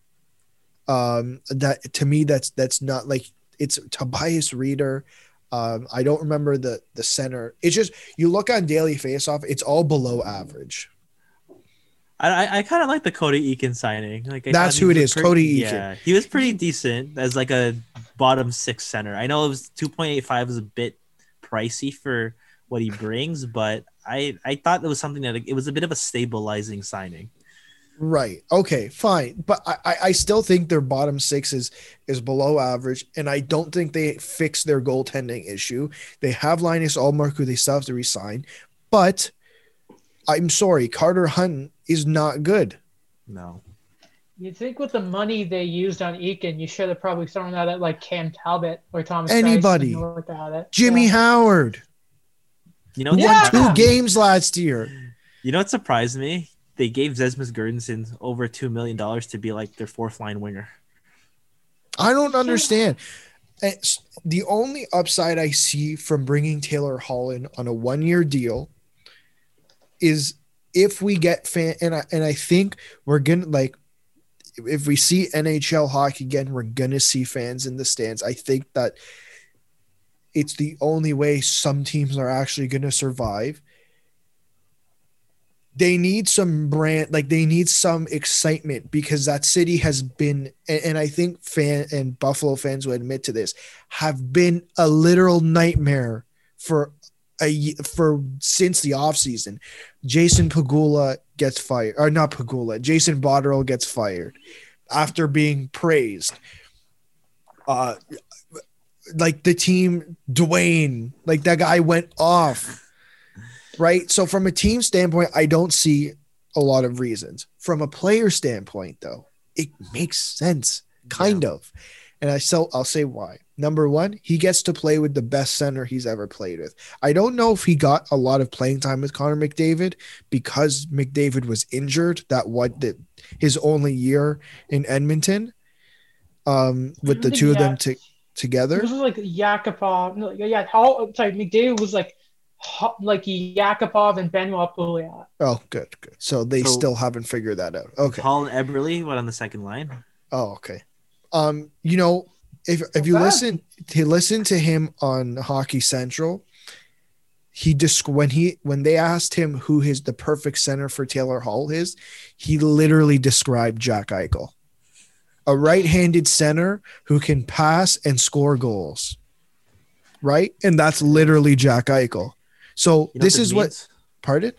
Um, that to me, that's, that's not like it's Tobias Reeder. Um, I don't remember the, the center. It's just, you look on Daily Faceoff, it's all below average. I, I kind of like the Cody Eakin signing. Like, I that's who it is, pretty, Cody Eakin. Yeah, he was pretty decent as, like, a bottom six center. I know it was two point eight five was a bit pricey for what he brings, but I, I thought it was something that it was a bit of a stabilizing signing. Right. Okay, fine. But I, I still think their bottom six is, is below average, and I don't think they fix their goaltending issue. They have Linus Ullmark, who they still have to re-sign, but I'm sorry, Carter Hunt is not good. No. You'd think with the money they used on Eakin, you should have probably thrown that at, like, Cam Talbot or Thomas Anybody. It. Jimmy yeah. Howard. You know, yeah. won two games last year. You know what surprised me? They gave Zesmus Gustafsson over two million dollars to be, like, their fourth line winger. I don't understand. It's the only upside I see from bringing Taylor Hall in on a one-year deal is if we get fan and I, and I think we're gonna, like, if we see N H L hockey again, we're gonna see fans in the stands. I think that it's the only way some teams are actually gonna survive. They need some brand, like, they need some excitement, because that city has been, and, and I think fan and Buffalo fans will admit to this, have been a literal nightmare for. A, for since the offseason. Jason Pegula gets fired, or not Pegula, Jason Botterill gets fired after being praised. Uh, like the team, Dwayne, like that guy went off, right? So from a team standpoint, I don't see a lot of reasons. From a player standpoint, though, it makes sense, kind yeah. of. And I still, I'll say why. Number one, he gets to play with the best center he's ever played with. I don't know if he got a lot of playing time with Connor McDavid because McDavid was injured. That what that his only year in Edmonton um, with the two yeah. of them t- together. This was like Yakupov. No, yeah, Hall, sorry, McDavid was like like Yakupov and Benoit Pouliot. Oh, good, good. So they so, still haven't figured that out. Okay. Hall and Eberle, what on the second line? Oh, okay. Um, you know, if if you listen to listen to him on Hockey Central, he just when he when they asked him who his the perfect center for Taylor Hall is, he literally described Jack Eichel, a right-handed center who can pass and score goals, right? And that's literally Jack Eichel. So you know this is means? what pardon?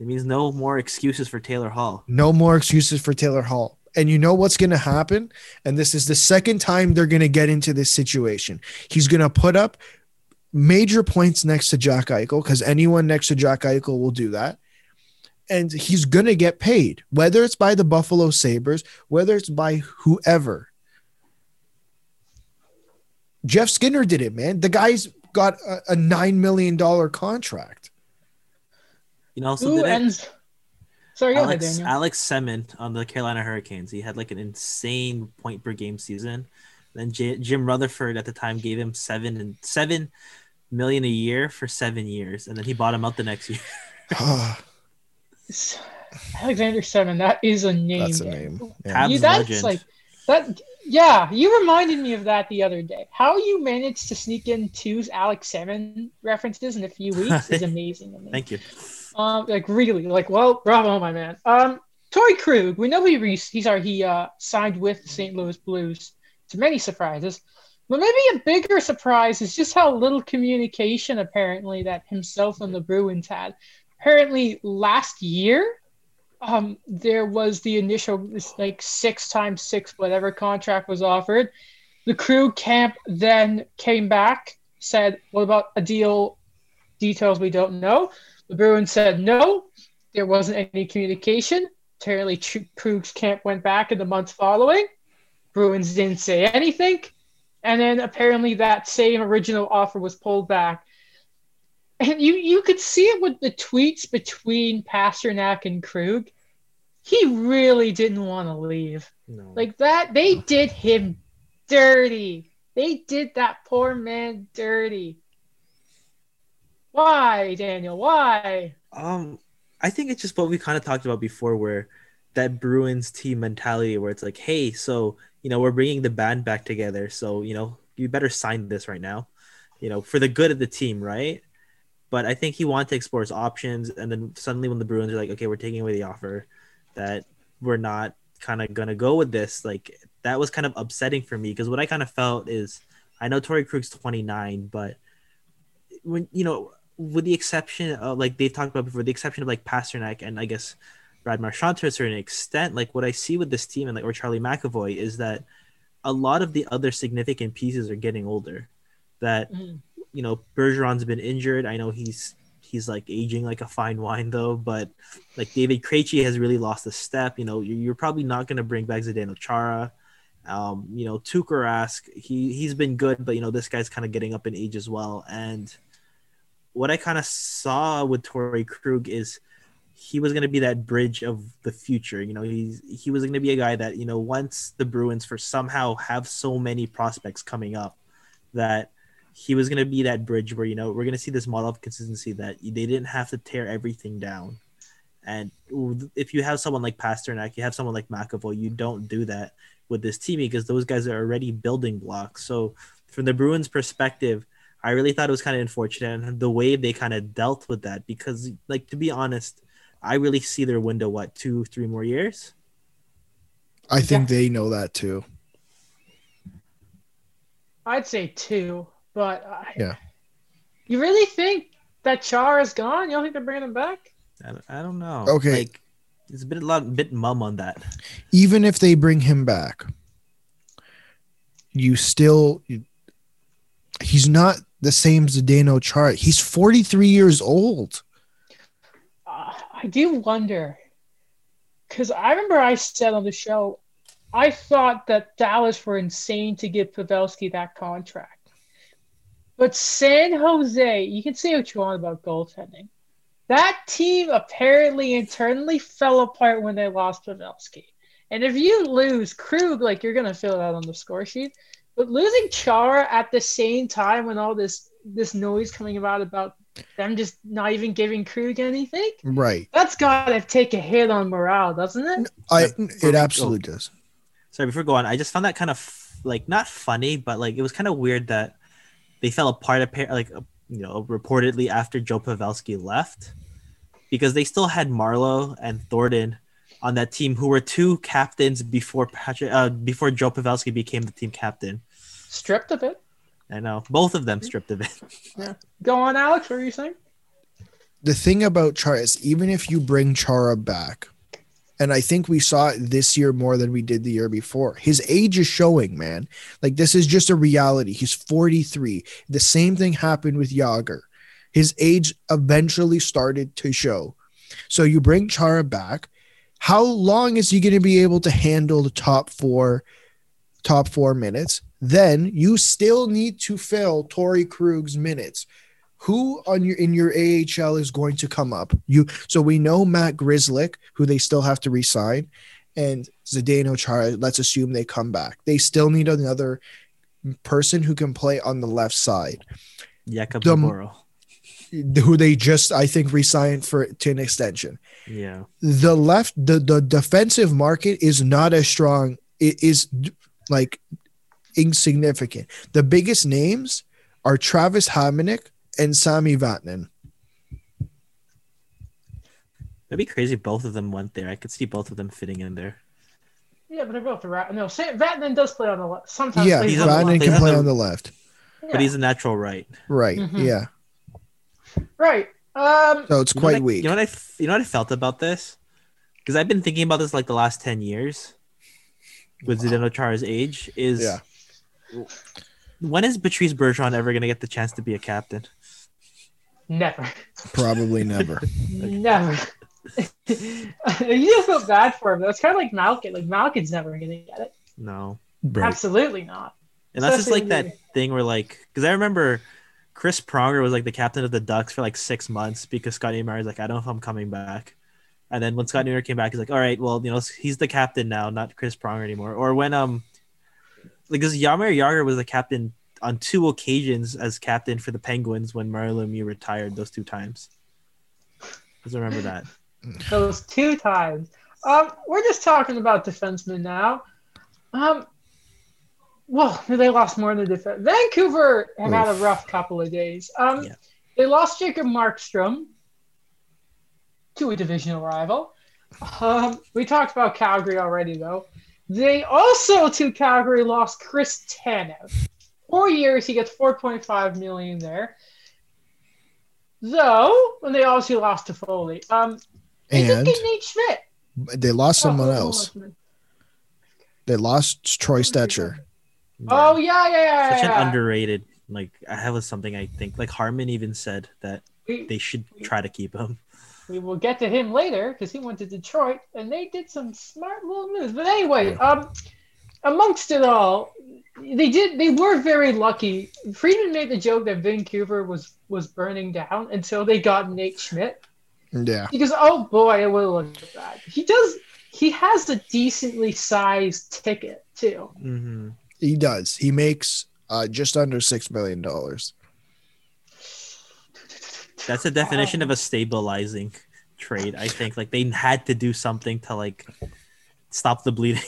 It means no more excuses for Taylor Hall. No more excuses for Taylor Hall. And you know what's going to happen? And this is the second time they're going to get into this situation. He's going to put up major points next to Jack Eichel, because anyone next to Jack Eichel will do that. And he's going to get paid, whether it's by the Buffalo Sabres, whether it's by whoever. Jeff Skinner did it, man. The guy's got a, a nine million dollars contract. You know, so Ooh, ends. Sorry, Alex, ahead, Alex Semin on the Carolina Hurricanes. He had like an insane point per game season. Then J- Jim Rutherford at the time gave him seven and seven million a year for seven years, and then he bought him out the next year. Alexander Semin, that is a name. That's a name. Yeah. You, that's legend. Like that. Yeah, you reminded me of that the other day. How you managed to sneak in two Alex Semin references in a few weeks is amazing to me. Thank you. Um, like really, like well, bravo, my man. Um, Tory Krug, we know he re- he's our he uh, signed with the Saint Louis Blues. To many surprises, but maybe a bigger surprise is just how little communication apparently that himself and the Bruins had. Apparently, last year, um, there was the initial like six times six whatever contract was offered. The Krug camp then came back, said, "What about a deal? Details we don't know." The Bruins said no. There wasn't any communication. Apparently, Krug's camp went back in the months following. Bruins didn't say anything. And then apparently that same original offer was pulled back. And you, you could see it with the tweets between Pasternak and Krug. He really didn't want to leave. No. Like that, they did him dirty. They did that poor man dirty. Why, Daniel? Why? Um, I think it's just what we kind of talked about before, where that Bruins team mentality where it's like, hey, so, you know, we're bringing the band back together. So, you know, you better sign this right now, you know, for the good of the team. Right. But I think he wanted to explore his options. And then suddenly when the Bruins are like, okay, we're taking away the offer that we're not kind of going to go with this. Like that was kind of upsetting for me. Cause what I kind of felt is, I know Torrey Krug's twenty-nine, but when, you know, with the exception of like they've talked about before, the exception of like Pasternak and I guess Brad Marchand to a certain extent, like what I see with this team and like or Charlie McAvoy is that a lot of the other significant pieces are getting older. That mm-hmm. you know, Bergeron's been injured. I know he's he's like aging like a fine wine though, but like David Krejci has really lost a step. You know, you're, you're probably not going to bring back Zdeno Chara. Um, you know, Tuukka Rask, he he's been good, but you know this guy's kind of getting up in age as well. And what I kind of saw with Torrey Krug is, he was going to be that bridge of the future. You know, he's, he was going to be a guy that, you know, once the Bruins for somehow have so many prospects coming up that he was going to be that bridge where, you know, we're going to see this model of consistency that they didn't have to tear everything down. And if you have someone like Pasternak, you have someone like McAvoy, you don't do that with this team because those guys are already building blocks. So from the Bruins perspective, I really thought it was kind of unfortunate and the way they kind of dealt with that, because like, to be honest, I really see their window, what, two, three more years? I think yeah. they know that too. I'd say two, but I, yeah. You really think that Char is gone? You don't think they're bringing him back? I don't, I don't know. Okay. Like, it's a bit, a lot, bit mum on that. Even if they bring him back, you still, you, he's not the same Zdeno Chara. He's forty-three years old. I do wonder, because I remember I said on the show, I thought that Dallas were insane to give Pavelski that contract. But San Jose, you can say what you want about goaltending. That team apparently internally fell apart when they lost Pavelski. And if you lose Krug, like you're going to fill it out on the score sheet. But losing Chara at the same time when all this, this noise coming about about them just not even giving Krug anything? Right. That's got to take a hit on morale, doesn't it? I, it absolutely does. Sorry, before we go on, I just found that kind of like not funny, but like it was kind of weird that they fell apart, like, you know, reportedly after Joe Pavelski left, because they still had Marlowe and Thornton on that team, who were two captains before Patrick, uh, before Joe Pavelski became the team captain. Stripped of it. I know. Both of them stripped of it. Yeah. Go on, Alex. What were you saying? The thing about Chara is, even if you bring Chara back, and I think we saw it this year more than we did the year before, his age is showing, man. Like, this is just a reality. He's forty-three. The same thing happened with Gallagher. His age eventually started to show. So you bring Chara back. How long is he going to be able to handle the top four, top four minutes? Then you still need to fill Tory Krug's minutes. Who on your in your A H L is going to come up? You so we know Matt Grizzlick, who they still have to re-sign, and Zdeno Chara. Let's assume they come back. They still need another person who can play on the left side. Jakub Demuro, who they just I think re-signed for to an extension. Yeah, the left the the defensive market is not as strong. It is like insignificant. The biggest names are Travis Hamonic and Sami Vatanen. That'd be crazy. Both of them went there. I could see both of them fitting in there. Yeah, but they're both right. No, Vatanen does play on the left. Sometimes. Yeah, Vatanen can play on the left, yeah. But he's a natural right. Right. Mm-hmm. Yeah. Right. Um, so it's quite you know I, weak. You know what I? You know what I felt about this? Because I've been thinking about this like the last ten years. With wow. Zdeno Chara's age is. Yeah. When is Patrice Bergeron ever going to get the chance to be a captain? Never. Probably never. Never. You just feel bad for him. That's kind of like Malkin. Like Malkin's never going to get it. No. Right. Absolutely not. And that's especially just like that thing where like, because I remember Chris Pronger was like the captain of the Ducks for like six months because Scott Niemeyer's was like, I don't know if I'm coming back. And then when Scott Niemeyer's came back, he's like, all right, well, you know, he's the captain now, not Chris Pronger anymore. Or when um. Because Jaromir Jagr was the captain on two occasions as captain for the Penguins when Mario Lemieux retired those two times. Just remember that. Those two times. Um, we're just talking about defensemen now. Um, well, they lost more than the defense. Vancouver have Oof. had a rough couple of days. Um, yeah. They lost Jacob Markstrom to a divisional rival. Um, we talked about Calgary already, though. They also, to Calgary, lost Chris Tanev. Four years, he gets four point five million dollars there. Though, when they obviously lost Toffoli. Um, they and did get Nate Schmidt. They lost someone oh, else. They lost Troy Stetcher. Yeah. Oh, yeah, yeah, yeah. Such yeah. an underrated, like, I have something I think. Like, Harmon even said that we, they should we, try to keep him. We will get to him later because he went to Detroit and they did some smart little moves. But anyway, um, amongst it all, they did. They were very lucky. Friedman made the joke that Vancouver was was burning down until they got Nate Schmidt. Yeah. Because oh boy, it would look bad. He does. He has a decently sized ticket too. Mm-hmm. He does. He makes uh, just under six million dollars. That's the definition of a stabilizing trade, I think. Like, they had to do something to, like, stop the bleeding.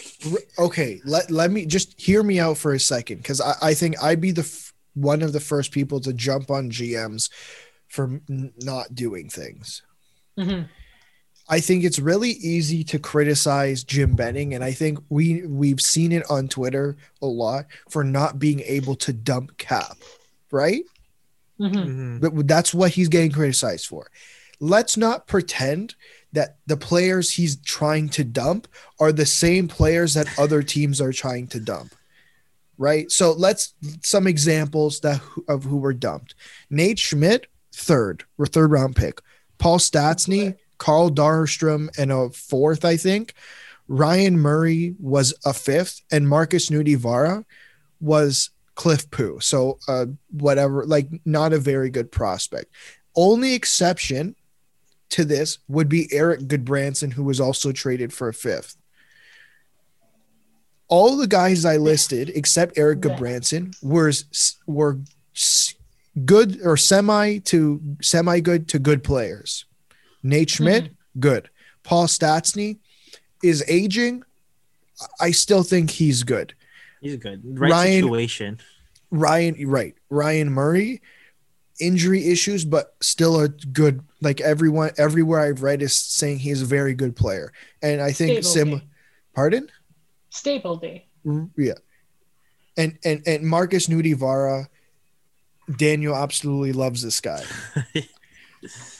Okay, let let me just hear me out for a second, because I, I think I'd be the f- one of the first people to jump on G Ms for n- not doing things. Mm-hmm. I think it's really easy to criticize Jim Benning, and I think we, we've seen it on Twitter a lot, for not being able to dump cap, right? Mm-hmm. But that's what he's getting criticized for. Let's not pretend that the players he's trying to dump are the same players that other teams are trying to dump, right? So let's some examples that of who were dumped. Nate Schmidt, third or third round pick. Paul Stastny, okay. Carl Dahlstrom, and a fourth, I think. Ryan Murray was a fifth, and Marcus Nudivara was Cliff Poo. So uh, whatever, like not a very good prospect. Only exception to this would be Eric Goodbranson, who was also traded for a fifth. All the guys I listed, except Eric Goodbranson, were, were good or semi to semi good to good players. Nate Schmidt, mm-hmm. good. Paul Stastny is aging. I still think he's good. He's good. Right Ryan, situation. Ryan, right. Ryan Murray, injury issues, but still a good, like everyone, everywhere I've read is saying he's a very good player. And I think Sim, pardon? Stable day. Yeah. And, and, and Marcus Nudivara, Daniel absolutely loves this guy.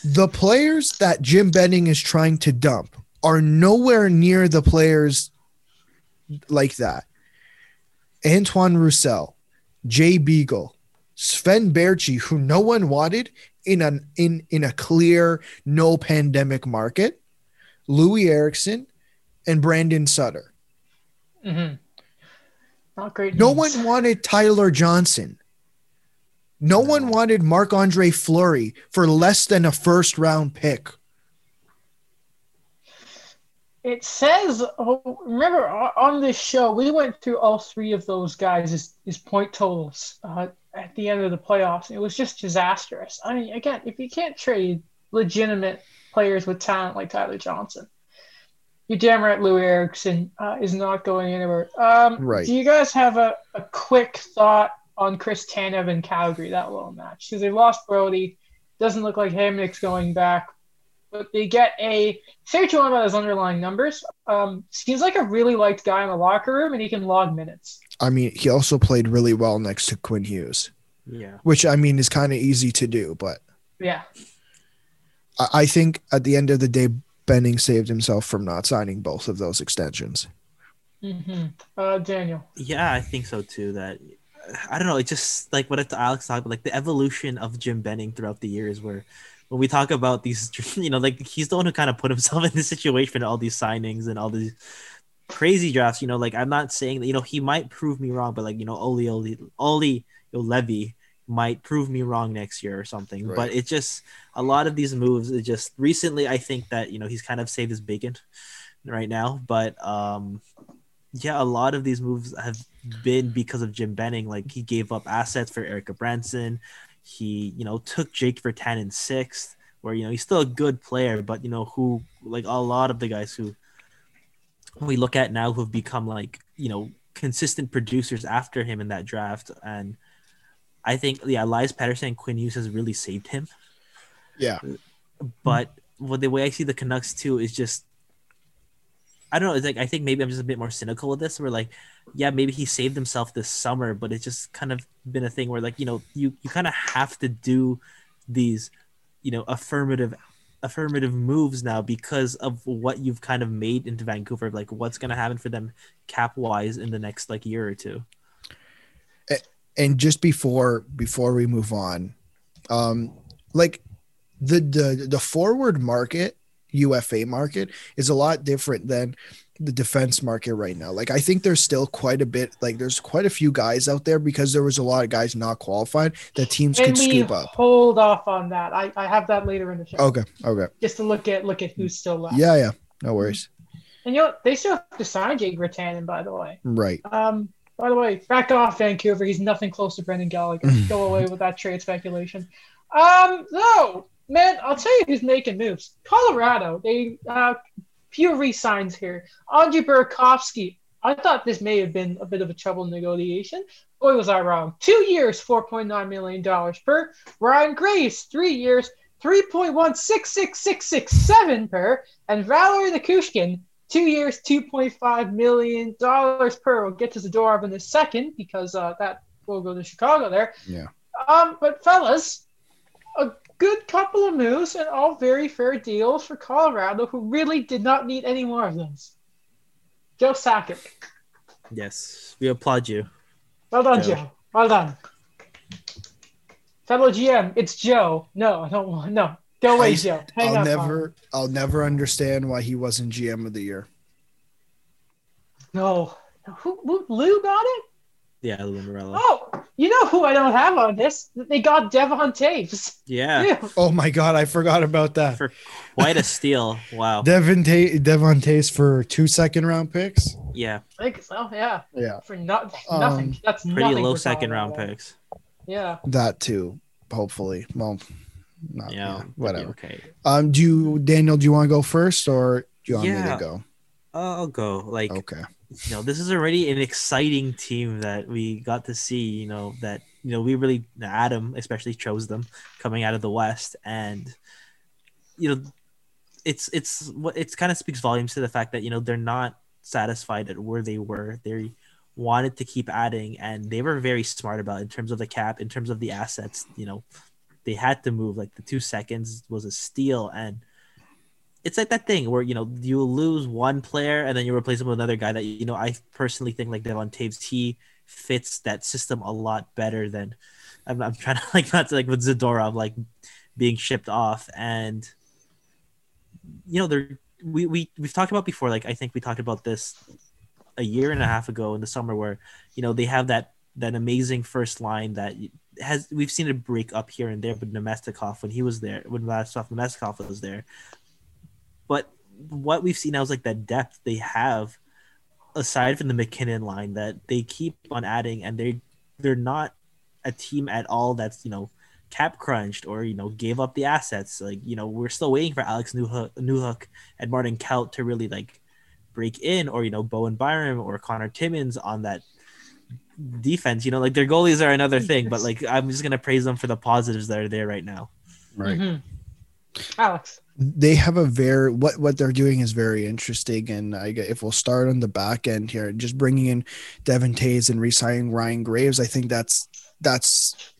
The players that Jim Benning is trying to dump are nowhere near the players like that. Antoine Roussel, Jay Beagle, Sven Berchi, who no one wanted in an in, in a clear no pandemic market, Louis Eriksson, and Brandon Sutter. Mm-hmm. Not great. No one wanted Tyler Johnson. No one wanted Marc-Andre Fleury for less than a first-round pick. It says, oh, remember, on this show, we went through all three of those guys' as, as point totals uh, at the end of the playoffs. It was just disastrous. I mean, again, if you can't trade legitimate players with talent like Tyler Johnson, you're damn right Louis Eriksson uh, is not going anywhere. Um, right. Do you guys have a, a quick thought on Chris Tanev in Calgary, that little match? Because they lost Brody. Doesn't look like Hamnick's going back. But they get a – say what you want about his underlying numbers. Um, seems like a really liked guy in the locker room, and he can log minutes. I mean, he also played really well next to Quinn Hughes. Yeah. Which, I mean, is kind of easy to do, but – yeah. I-, I think at the end of the day, Benning saved himself from not signing both of those extensions. Mm-hmm. Uh, Daniel. Yeah, I think so too, that – I don't know. It's just like what Alex talked about, like the evolution of Jim Benning throughout the years, where when we talk about these, you know, like he's the one who kind of put himself in this situation, all these signings and all these crazy drafts, you know, like I'm not saying that, you know, he might prove me wrong, but like, you know, Oli, Oli, Oli Levy might prove me wrong next year or something. Right. But it's just a lot of these moves. It just recently, I think that, you know, he's kind of saved his bacon right now, but um, yeah, a lot of these moves have been because of Jim Benning. Like he gave up assets for Erica Branson. He, you know, took Jake Virtanen sixth, where, you know, he's still a good player, but you know, who like a lot of the guys who we look at now who've become like, you know, consistent producers after him in that draft. And I think, yeah, Elias Patterson and Quinn Hughes has really saved him. Yeah. But what the way I see the Canucks too is just, I don't know. It's like, I think maybe I'm just a bit more cynical with this. We're like, yeah, maybe he saved himself this summer, but it's just kind of been a thing where like, you know, you, you kind of have to do these, you know, affirmative, affirmative moves now because of what you've kind of made into Vancouver, like what's going to happen for them cap wise in the next like year or two. And just before, before we move on, um, like the, the, the forward market, U F A market is a lot different than the defense market right now. Like I think there's still quite a bit, like there's quite a few guys out there because there was a lot of guys not qualified that teams could scoop up. Hold off on that. I, I have that later in the show. Okay. Okay. Just to look at look at who's still left. Yeah, yeah. No worries. And you know, they still have to sign Jake Virtanen, by the way. Right. Um, by the way, back off Vancouver. He's nothing close to Brendan Gallagher. Go away with that trade speculation. Um, no. Man, I'll tell you who's making moves. Colorado, they uh, few re-signs here. Andrei Burakovsky. I thought this may have been a bit of a troubled negotiation. Boy, was I wrong. Two years, four point nine million dollars per. Ryan Grace, three years, three point one six six six six seven per. And Valerie Nikushkin, two years, two point five million dollars per. We'll get to Zadorov in a second because uh, that will go to Chicago there. Yeah. Um, but fellas, a good couple of moves and all very fair deals for Colorado, who really did not need any more of those. Joe Sakic. Yes, we applaud you. Well done, Joe. Joe. Well done. Fellow G M, it's Joe. No, I don't want. No, go away, I, Joe. Hang I'll on, never, Bob. I'll never understand why he wasn't G M of the year. No, who, who Lou got it? Yeah, Lou Morello. Oh, you know who I don't have on this? They got Devon Taves. Yeah. Ew. Oh, my God. I forgot about that. For quite a steal. Wow. Devon Ta- Devon Taves for two second-round picks? Yeah. I think so, yeah. Yeah. For not- nothing. Um, That's pretty nothing low second-round picks. Yeah. That, too, hopefully. Well, not, yeah, yeah. Whatever. Okay. Um, do you, Daniel, do you want to go first, or do you want yeah. me to go? I'll go. Like, okay. you know, this is already an exciting team that we got to see, you know, that, you know, we really, Adam especially chose them coming out of the West. And, you know, it's, it's what it's kind of speaks volumes to the fact that, you know, they're not satisfied at where they were. They wanted to keep adding, and they were very smart about it in terms of the cap, in terms of the assets. You know, they had to move, like the two seconds was a steal. And it's like that thing where, you know, you lose one player and then you replace him with another guy that, you know, I personally think like Devon Taves, he fits that system a lot better than I'm, I'm trying to like, not to like with Zadorov, like being shipped off. And, you know, they're, we, we, we've talked about before, like, I think we talked about this a year and a half ago in the summer where, you know, they have that, that amazing first line that has, we've seen it break up here and there, but Nemestikov when he was there, when Vladislav Nemestikov was there, but what we've seen now is like that depth they have aside from the McKinnon line that they keep on adding, and they they're not a team at all that's, you know, cap crunched or, you know, gave up the assets. Like, you know, we're still waiting for Alex Newhook, Newhook and Martin Kaut to really like break in, or, you know, Bowen Byram or Connor Timmins on that defense. You know, like their goalies are another thing, but like I'm just gonna praise them for the positives that are there right now. Right. Mm-hmm. Alex. They have a very, what, what they're doing is very interesting. And I guess if we'll start on the back end here, just bringing in Devon Taves and re-signing Ryan Graves, I think that's, that's,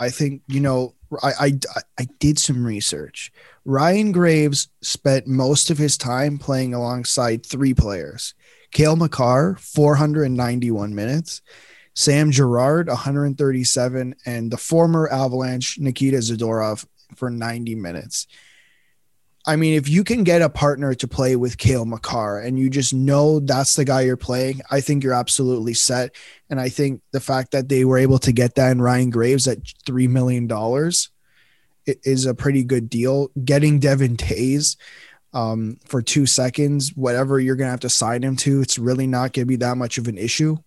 I think, you know, I, I, I did some research. Ryan Graves spent most of his time playing alongside three players. Cale Makar, four hundred ninety-one minutes. Sam Girard, one hundred thirty-seven. And the former Avalanche, Nikita Zadorov, for ninety minutes. I mean, if you can get a partner to play with Cale Makar and you just know that's the guy you're playing, I think you're absolutely set. And I think the fact that they were able to get that in Ryan Graves at three million dollars is a pretty good deal. Getting Devon Taves um, for two seconds, whatever you're going to have to sign him to, it's really not going to be that much of an issue.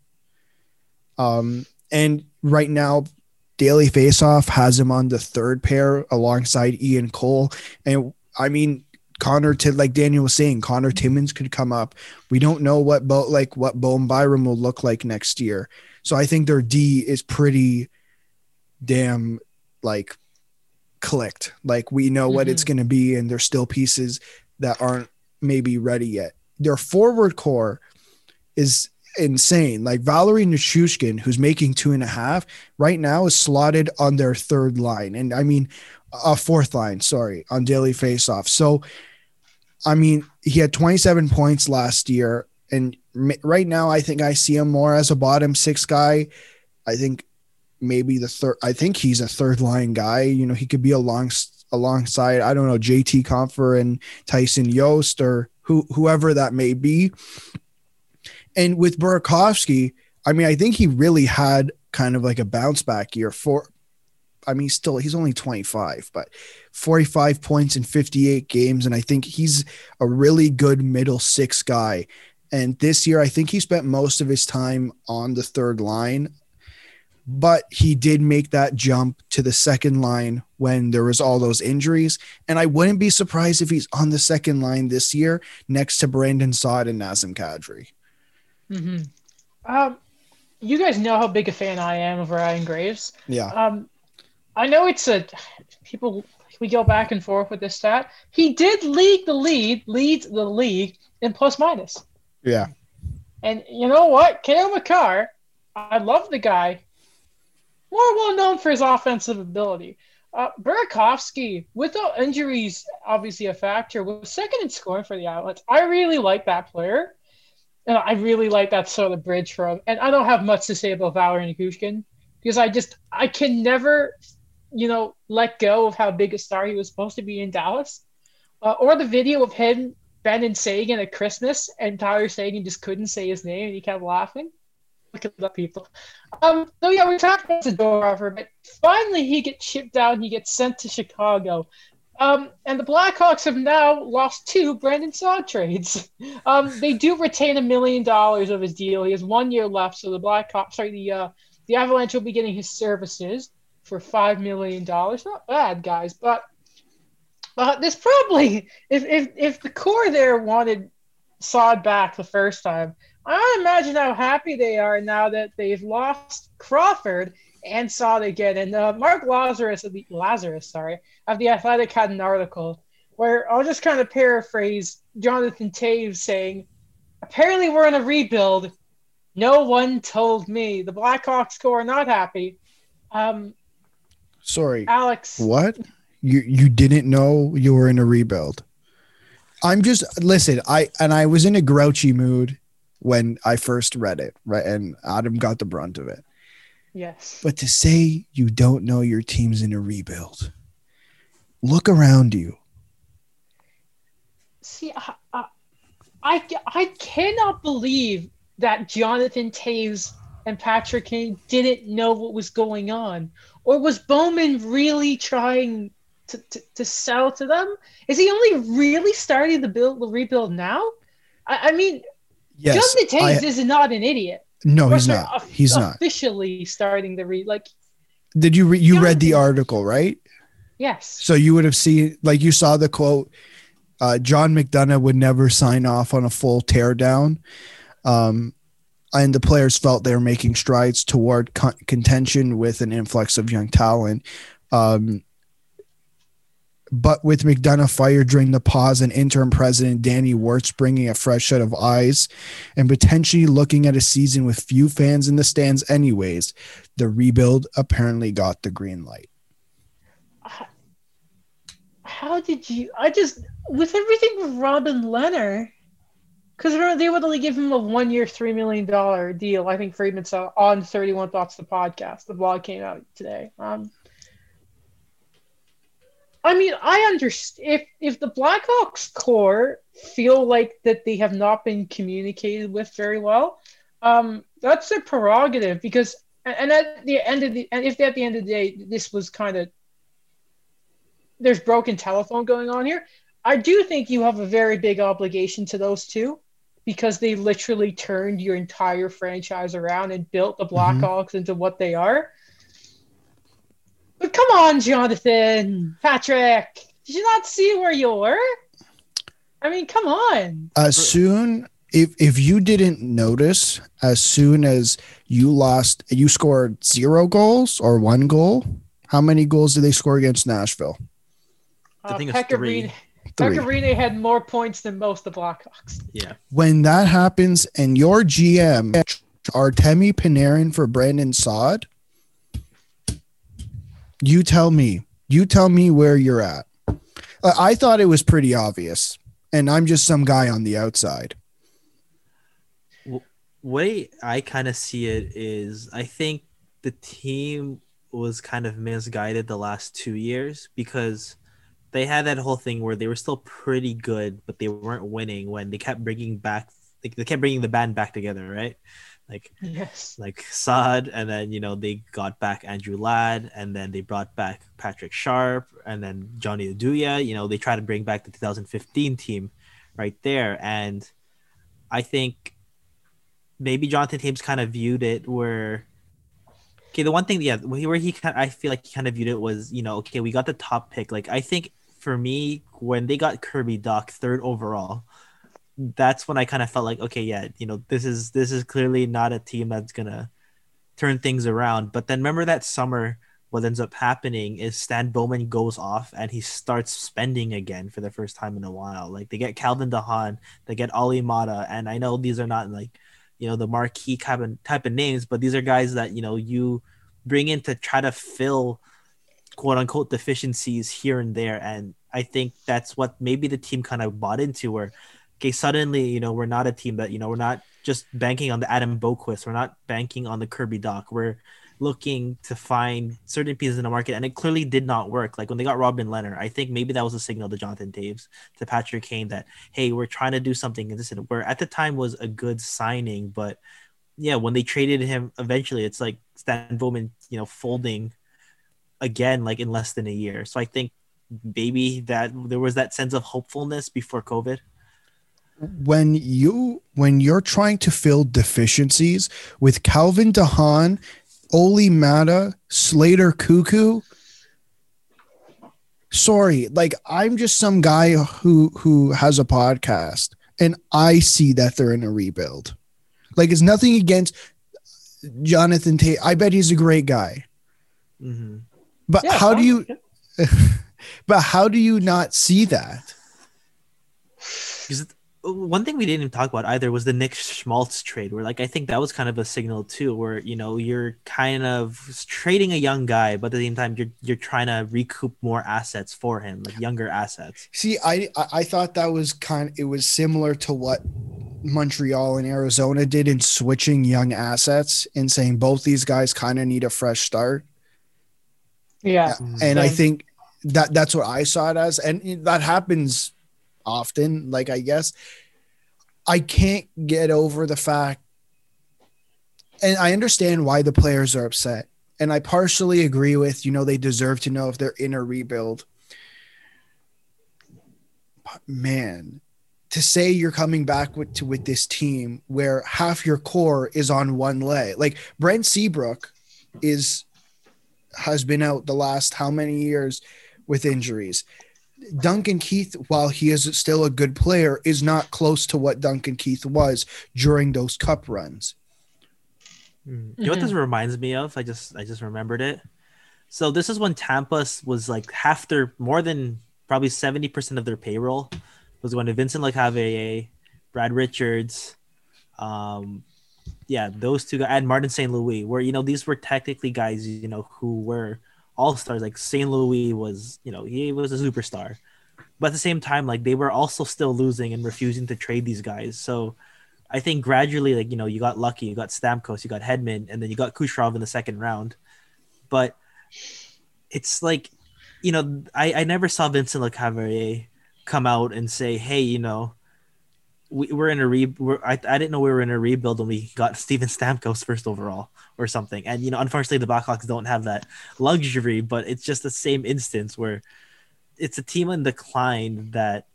Um, and right now, Daily Faceoff has him on the third pair alongside Ian Cole. And I mean, Connor, like Daniel was saying, Connor Timmins could come up. We don't know what Bo, like what Bowen Byram will look like next year. So I think their D is pretty damn like clicked. Like we know mm-hmm. what it's going to be, and there's still pieces that aren't maybe ready yet. Their forward core is insane. Like Valerie Nishushkin, who's making two and a half right now, is slotted on their third line. And I mean, a fourth line, sorry, on Daily Faceoff. So, I mean, he had twenty-seven points last year. And right now, I think I see him more as a bottom six guy. I think maybe the third, I think he's a third line guy. You know, he could be along, alongside, I don't know, J T Compher and Tyson Yost or who, whoever that may be. And with Burakovsky, I mean, I think he really had kind of like a bounce back year for, I mean, still, he's only twenty-five, but forty-five points in fifty-eight games. And I think he's a really good middle six guy. And this year, I think he spent most of his time on the third line, but he did make that jump to the second line when there was all those injuries. And I wouldn't be surprised if he's on the second line this year next to Brandon Saad and Nazem Kadri. Mm-hmm. Um, you guys know how big a fan I am of Ryan Graves. Yeah. Um, I know it's a people we go back and forth with this stat. He did lead the lead, leads the league in plus minus. Yeah. And you know what? Cale Makar, I love the guy. More well known for his offensive ability. Uh, Burakovsky, with the injuries obviously a factor, was second in scoring for the Islanders. I really like that player. And I really like that sort of bridge for him. And I don't have much to say about Valerie Nikushkin because I just I can never you know, let go of how big a star he was supposed to be in Dallas. Uh, or the video of him, Ben and Sagan at Christmas, and Tyler Sagan just couldn't say his name, and he kept laughing. Look at the people. Um, so, yeah, we talked about Zadorov for a bit. Finally, he gets shipped out, and he gets sent to Chicago. Um, and the Blackhawks have now lost two Brandon Saad trades. Um, they do retain a million dollars of his deal. He has one year left, so the Blackhawks, sorry, the, uh, the Avalanche will be getting his services for five million dollars. Not bad, guys, but uh, this probably, if, if if the core there wanted Saad back the first time, I imagine how happy they are now that they've lost Crawford and Saad again. And uh, Mark Lazarus of the Lazarus, sorry, of the Athletic had an article where I'll just kind of paraphrase Jonathan Toews saying, "Apparently we're in a rebuild. No one told me. The Blackhawks core are not happy." Um, sorry, Alex. What? You you didn't know you were in a rebuild? I'm just listen. I and I was in a grouchy mood when I first read it, right? And Adam got the brunt of it. Yes. But to say you don't know your team's in a rebuild, look around you. See, I I, I cannot believe that Jonathan Toews and Patrick Kane didn't know what was going on. Or was Bowman really trying to, to, to sell to them? Is he only really starting the build the rebuild now? I, I mean, yes, Jonathan Toews I, is not an idiot. No, he's not. He's not officially starting the read. Like, did you re- you Jonathan read the article, right? Yes. So you would have seen, like, you saw the quote. Uh, John McDonough would never sign off on a full teardown. Um, and the players felt they were making strides toward con- contention with an influx of young talent. Um, but with McDonough fired during the pause and interim president Danny Wirtz bringing a fresh set of eyes and potentially looking at a season with few fans in the stands anyways, the rebuild apparently got the green light. How did you? I just with everything with Robin Lehner, because they would only give him a one-year, three million dollar deal. I think Friedman saw on thirty-one Thoughts, the podcast. The vlog came out today. Um, I mean, I understand if if the Blackhawks core feel like that they have not been communicated with very well, um, that's their prerogative. Because and at the end of the and if at the end of the day this was kind of there's broken telephone going on here. I do think you have a very big obligation to those two because they literally turned your entire franchise around and built the Blackhawks mm-hmm. into what they are. But come on, Jonathan, Patrick, did you not see where you were? I mean, come on. As soon, if, if you didn't notice, as soon as you lost, you scored zero goals or one goal. How many goals did they score against Nashville? Uh, Pecorine had more points than most of the Blackhawks. Yeah. When that happens and your G M Artemi Panarin for Brandon Saad, you tell me. You tell me where you're at. Uh, I thought it was pretty obvious, and I'm just some guy on the outside. The way I kind of see it is I think the team was kind of misguided the last two years because they had that whole thing where they were still pretty good, but they weren't winning when they kept bringing back, like they kept bringing the band back together, right? Like, yes. Like Saad, and then, you know, they got back Andrew Ladd, and then they brought back Patrick Sharp, and then Johnny Oduya. You know, they tried to bring back the two thousand fifteen team right there. And I think maybe Jonathan Toews kind of viewed it where, okay, the one thing, yeah, where he kind of, I feel like he kind of viewed it was, you know, okay, we got the top pick. Like, I think, for me, when they got Kirby Dach third overall, that's when I kind of felt like, okay, yeah, you know, this is this is clearly not a team that's gonna turn things around. But then remember that summer, what ends up happening is Stan Bowman goes off and he starts spending again for the first time in a while. Like they get Calvin DeHaan, they get Ali Mata, and I know these are not like, you know, the marquee type of, type of names, but these are guys that, you know, you bring in to try to fill quote unquote deficiencies here and there. And I think that's what maybe the team kind of bought into where, okay, suddenly, you know, we're not a team that, you know, we're not just banking on the Adam Boquist. We're not banking on the Kirby Dach. We're looking to find certain pieces in the market. And it clearly did not work. Like when they got Robin Lehner, I think maybe that was a signal to Jonathan Toews, to Patrick Kane that, hey, we're trying to do something consistent, where at the time was a good signing. But yeah, when they traded him eventually, it's like Stan Bowman, you know, folding again, like in less than a year. So I think maybe that there was that sense of hopefulness before COVID. When you when you're trying to fill deficiencies with Calvin DeHaan, Oli Mata, Slater Cuckoo, sorry, like I'm just some guy who who has a podcast and I see that they're in a rebuild. Like, it's nothing against Jonathan Tate. I bet he's a great guy. Mm-hmm. But yeah, how do you – but how do you not see that? Because one thing we didn't even talk about either was the Nick Schmaltz trade, where, like, I think that was kind of a signal too, where, you know, you're kind of trading a young guy, but at the same time you're you're trying to recoup more assets for him, like younger assets. See, I I thought that was kind of, it was similar to what Montreal and Arizona did in switching young assets and saying both these guys kind of need a fresh start. Yeah, and same. I think that that's what I saw it as, and that happens often. Like, I guess I can't get over the fact, and I understand why the players are upset, and I partially agree with, you know, they deserve to know if they're in a rebuild, but man, to say you're coming back with to with this team where half your core is on one leg, like Brent Seabrook is has been out the last how many years with injuries. Duncan Keith, while he is still a good player, is not close to what Duncan Keith was during those cup runs. Mm-hmm. You know what this reminds me of? I just I just remembered it. So this is when Tampa was like half their, more than probably seventy percent of their payroll was going to Vincent LeCavalier, Brad Richards, um, yeah, those two guys, and Martin Saint Louis, where, you know, these were technically guys, you know, who were all-stars. Like Saint Louis was, you know, he was a superstar, but at the same time, like, they were also still losing and refusing to trade these guys. So I think gradually, like, you know, you got Lucky, you got Stamkos, you got Hedman, and then you got Kucherov in the second round. But it's like, you know, I, I never saw Vincent LeCavalier come out and say, hey, you know, we we're in a re we're, I, I didn't know we were in a rebuild when we got Steven Stamkos first overall or something. And, you know, unfortunately the Blackhawks don't have that luxury, but it's just the same instance where it's a team in decline that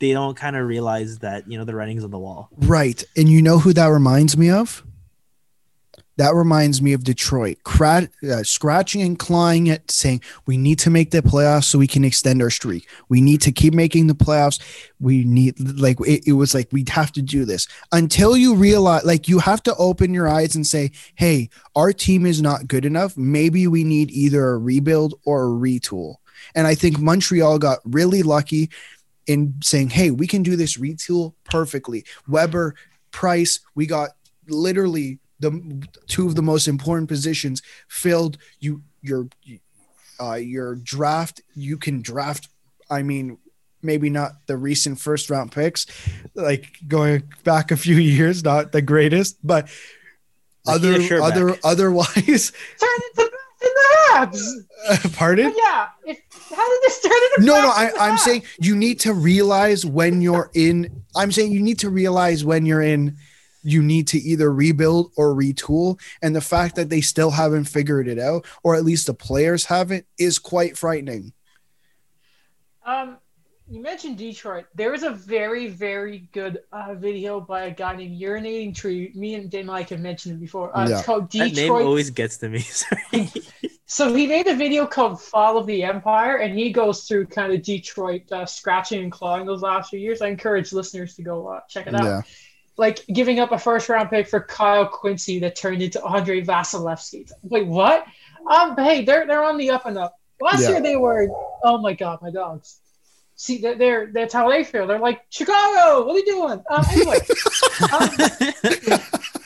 they don't kind of realize that, you know, the writing's on the wall. Right. And you know who that reminds me of? That reminds me of Detroit. Crat- uh, scratching and clawing at saying, we need to make the playoffs so we can extend our streak. We need to keep making the playoffs. We need, like, it, it was like, we'd have to do this until you realize, like, you have to open your eyes and say, hey, our team is not good enough. Maybe we need either a rebuild or a retool. And I think Montreal got really lucky in saying, hey, we can do this retool perfectly. Weber, Price, we got literally the two of the most important positions filled. You your uh, your draft, you can draft, I mean, maybe not the recent first round picks, like going back a few years, not the greatest, but like other other back. Otherwise turn into in the abs. Uh, pardon? But yeah, if, how did this turn into no no I, I'm abs? Saying you need to realize when you're in I'm saying you need to realize when you're in you need to either rebuild or retool. And the fact that they still haven't figured it out, or at least the players haven't, is quite frightening. Um, you mentioned Detroit. There was a very, very good uh, video by a guy named Urinating Tree. Me and Dan Mike have mentioned it before. Uh, yeah. It's called Detroit. That name always gets to me. So he made a video called Fall of the Empire, and he goes through kind of Detroit uh, scratching and clawing those last few years. I encourage listeners to go uh, check it out. Yeah. Like giving up a first round pick for Kyle Quincy that turned into Andre Vasilevsky. Wait, what? Um, but hey, they're they're on the up and up. Last yeah. year they were. Oh my God, my dogs. See, they're, they're that's how they feel. They're like Chicago. What are you doing? Um, anyway, um,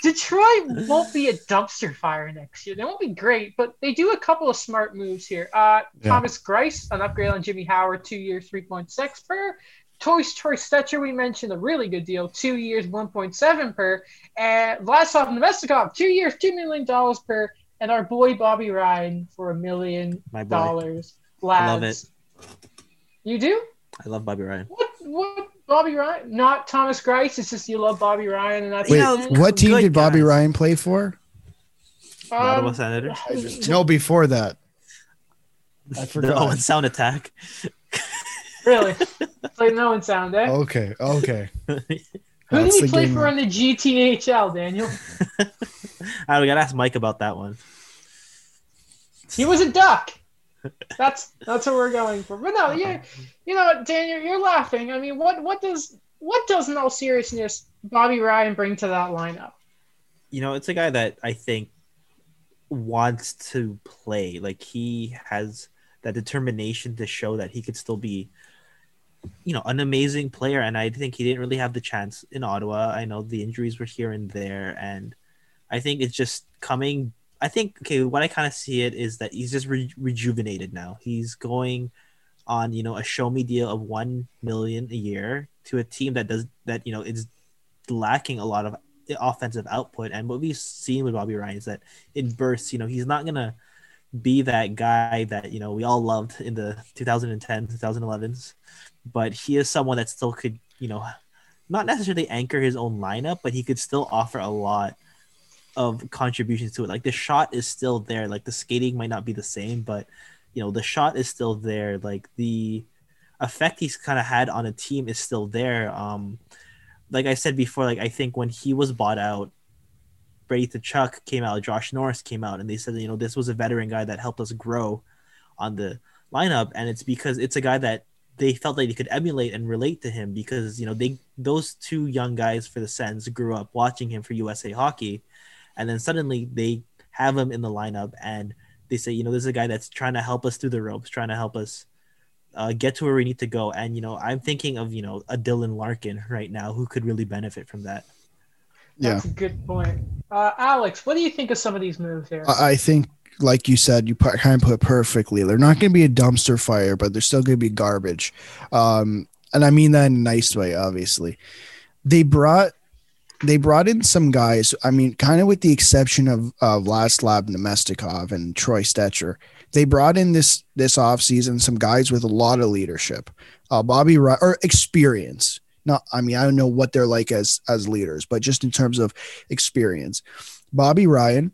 Detroit won't be a dumpster fire next year. They won't be great, but they do a couple of smart moves here. Uh, yeah. Thomas Greiss, an upgrade on Jimmy Howard, two years, three point six per. Troy Stetcher, we mentioned, a really good deal, two years, one point seven per. And Vlasov Nemestikov, two years, two million dollars per. And our boy Bobby Ryan for a million dollars. I love it. You do? I love Bobby Ryan. What? What? Bobby Ryan? Not Thomas Greiss. It's just you love Bobby Ryan. And that's Wait, it. What team good did Bobby guys. Ryan play for? Um, Ottawa Senators. Just, no, before that. I forgot. Oh, and Sound Attack. Really? Play no one sound, eh? Okay, okay. Who That's did he play for on the G T H L, Daniel? I gotta ask Mike about that one. He was a duck. That's that's what we're going for. But no, you you know what, Daniel, you're laughing. I mean, what what does what does in all seriousness Bobby Ryan bring to that lineup? you know, it's a guy that I think wants to play. Like, he has that determination to show that he could still be, you know, an amazing player. And I think he didn't really have the chance in Ottawa. I know the injuries were here and there. And I think it's just coming. I think, okay, what I kind of see it is that he's just re- rejuvenated now. He's going on, you know, a show me deal of one million dollars a year to a team that does that, you know, it's lacking a lot of offensive output. And what we've seen with Bobby Ryan is that in bursts, you know, he's not going to be that guy that, you know, we all loved in the twenty ten, twenty elevens, but he is someone that still could, you know, not necessarily anchor his own lineup, but he could still offer a lot of contributions to it. Like, the shot is still there. Like, the skating might not be the same, but, you know, the shot is still there. Like, the effect he's kind of had on a team is still there. Um, like I said before, like, I think when he was bought out, Brady Tkachuk came out, Josh Norris came out, and they said, you know, this was a veteran guy that helped us grow on the lineup. And it's because it's a guy that they felt like they could emulate and relate to him, because, you know, they, those two young guys for the Sens grew up watching him for U S A Hockey. And then suddenly they have him in the lineup and they say, you know, this is a guy that's trying to help us through the ropes, trying to help us uh, get to where we need to go. And, you know, I'm thinking of, you know, a Dylan Larkin right now who could really benefit from that. Yeah. That's a good point. Uh, Alex, what do you think of some of these moves here? I think, like you said, you put, kind of put it perfectly. They're not going to be a dumpster fire, but they're still going to be garbage. Um, and I mean that in a nice way, obviously. They brought They brought in some guys, I mean, kind of with the exception of uh, Vladislav Nemestikov and Troy Stetcher. They brought in this this offseason some guys with a lot of leadership, uh, Bobby Ryan, or experience. Not, I mean, I don't know what they're like as as leaders, but just in terms of experience. Bobby Ryan,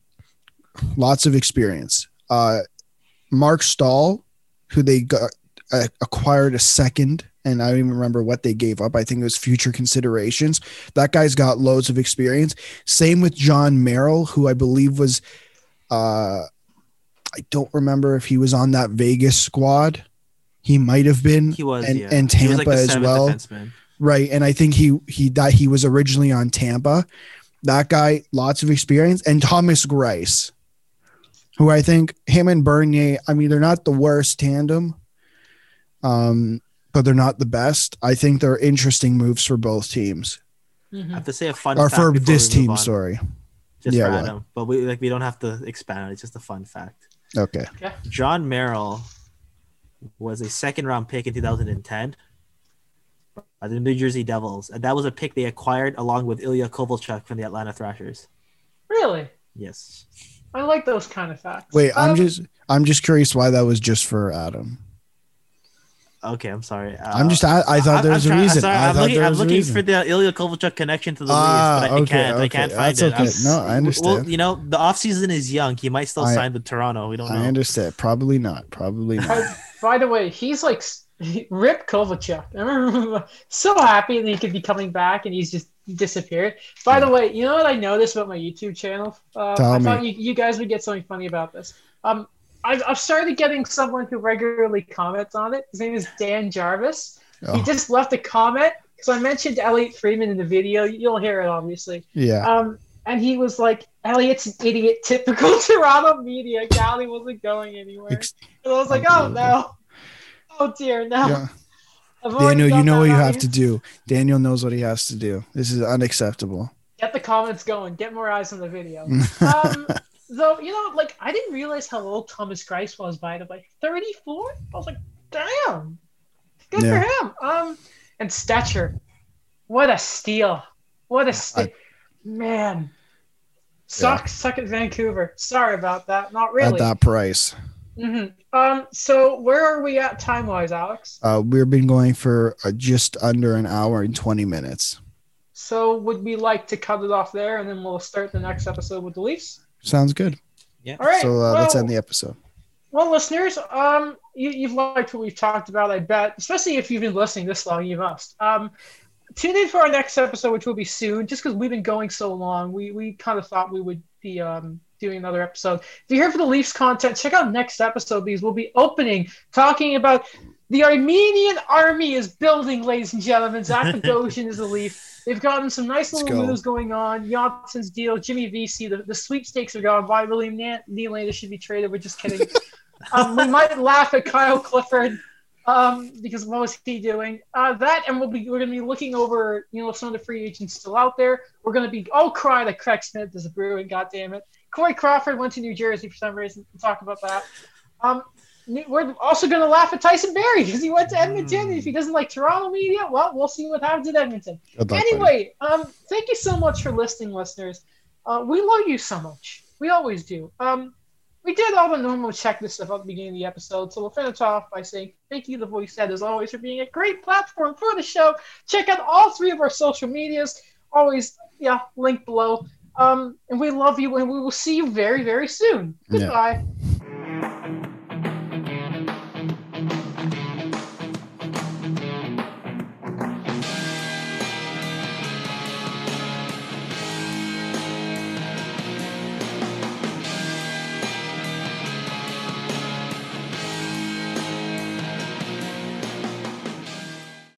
lots of experience. Uh, Mark Stahl, who they got, uh, acquired a second, and I don't even remember what they gave up. I think it was future considerations. That guy's got loads of experience. Same with John Merrill, who I believe was, uh, I don't remember if he was on that Vegas squad. He might have been. He was, and, yeah. and Tampa was like as well. Defenseman. Right, and I think he he that he was originally on Tampa. That guy, lots of experience. And Thomas Greiss, who I think him and Bernier, I mean, they're not the worst tandem. Um. But they're not the best. I think they're interesting moves for both teams. Mm-hmm. I have to say a fun or fact for this team. On. Sorry, just yeah, random. What? But we like we don't have to expand on it. It's just a fun fact. Okay. okay. John Merrill was a second round pick in two thousand ten by the New Jersey Devils, and that was a pick they acquired along with Ilya Kovalchuk from the Atlanta Thrashers. Really? Yes. I like those kind of facts. Wait, um, I'm just I'm just curious why that was just for Adam. Okay, I'm sorry. Uh, I'm just. I, I thought there was trying, a reason. Sorry, I I'm looking, I'm looking for the Ilya Kovalchuk connection to the ah, Leafs, but I, okay, I can't. Okay. I can't find That's it. Okay. No, I understand. Well, you know, the offseason is young. He might still I, sign with Toronto. We don't. I know. I understand. Probably not. Probably not. I, by the way, he's like he, Rip Kovalchuk. I remember so happy that he could be coming back, and he's just disappeared. By yeah. the way, you know what I noticed about my YouTube channel? Uh, Tell I me. thought you, you guys would get something funny about this. Um. I've, I've started getting someone who regularly comments on it. His name is Dan Jarvis. Oh. He just left a comment because I mentioned Elliot Friedman in the video. You'll hear it, obviously. Yeah. Um, and he was like, "Elliot's an idiot. Typical Toronto media. Gally wasn't going anywhere." Ex- and I was like, "Oh no, oh dear, no." Yeah. Daniel, you know what you have to do. Daniel knows what he has to do. This is unacceptable. Get the comments going. Get more eyes on the video. Um, Though, you know, like, I didn't realize how old Thomas Greiss was by the way. thirty-four? I was like, damn. Good yeah. for him. Um, and Stetcher. What a steal. What a steal. I, Man. Suck, yeah. suck at Vancouver. Sorry about that. Not really. At that price. Mm-hmm. Um. So where are we at time-wise, Alex? Uh, We've been going for uh, just under an hour and twenty minutes. So would we like to cut it off there, and then we'll start the next episode with the Leafs? Sounds good. Yeah. All right. So uh, well, let's end the episode. Well, listeners, um, you, you've liked what we've talked about, I bet. Especially if you've been listening this long, you must. Um, tune in for our next episode, which will be soon. Just because we've been going so long, we we kind of thought we would be um doing another episode. If you're here for the Leafs content, check out next episode because we'll be opening, talking about The Armenian army is building, ladies and gentlemen. Zach Bogosian is a Leaf. They've gotten some nice little go. moves going on. Johnson's deal, Jimmy V C. The, the sweepstakes are gone by. William Nylander should be traded. We're just kidding. um, we might laugh at Kyle Clifford um, because what was he doing? Uh, that, and we'll be, we're going to be looking over, you know, some of the free agents still out there. We're going to be all crying that Craig Smith is a Bruin. God damn it. Corey Crawford went to New Jersey for some reason. We'll talk about that. Um, We're also going to laugh at Tyson Barrie because he went to Edmonton. Mm. If he doesn't like Toronto media, well, we'll see what happens at Edmonton. Luck, anyway, um, thank you so much for listening, listeners. Uh, we love you so much. We always do. Um, we did all the normal checklist stuff at the beginning of the episode, so we'll finish off by saying thank you, the voice said, as always, for being a great platform for the show. Check out all three of our social medias. Always, yeah, link below. Um, and we love you, and we will see you very, very soon. Goodbye. Yeah.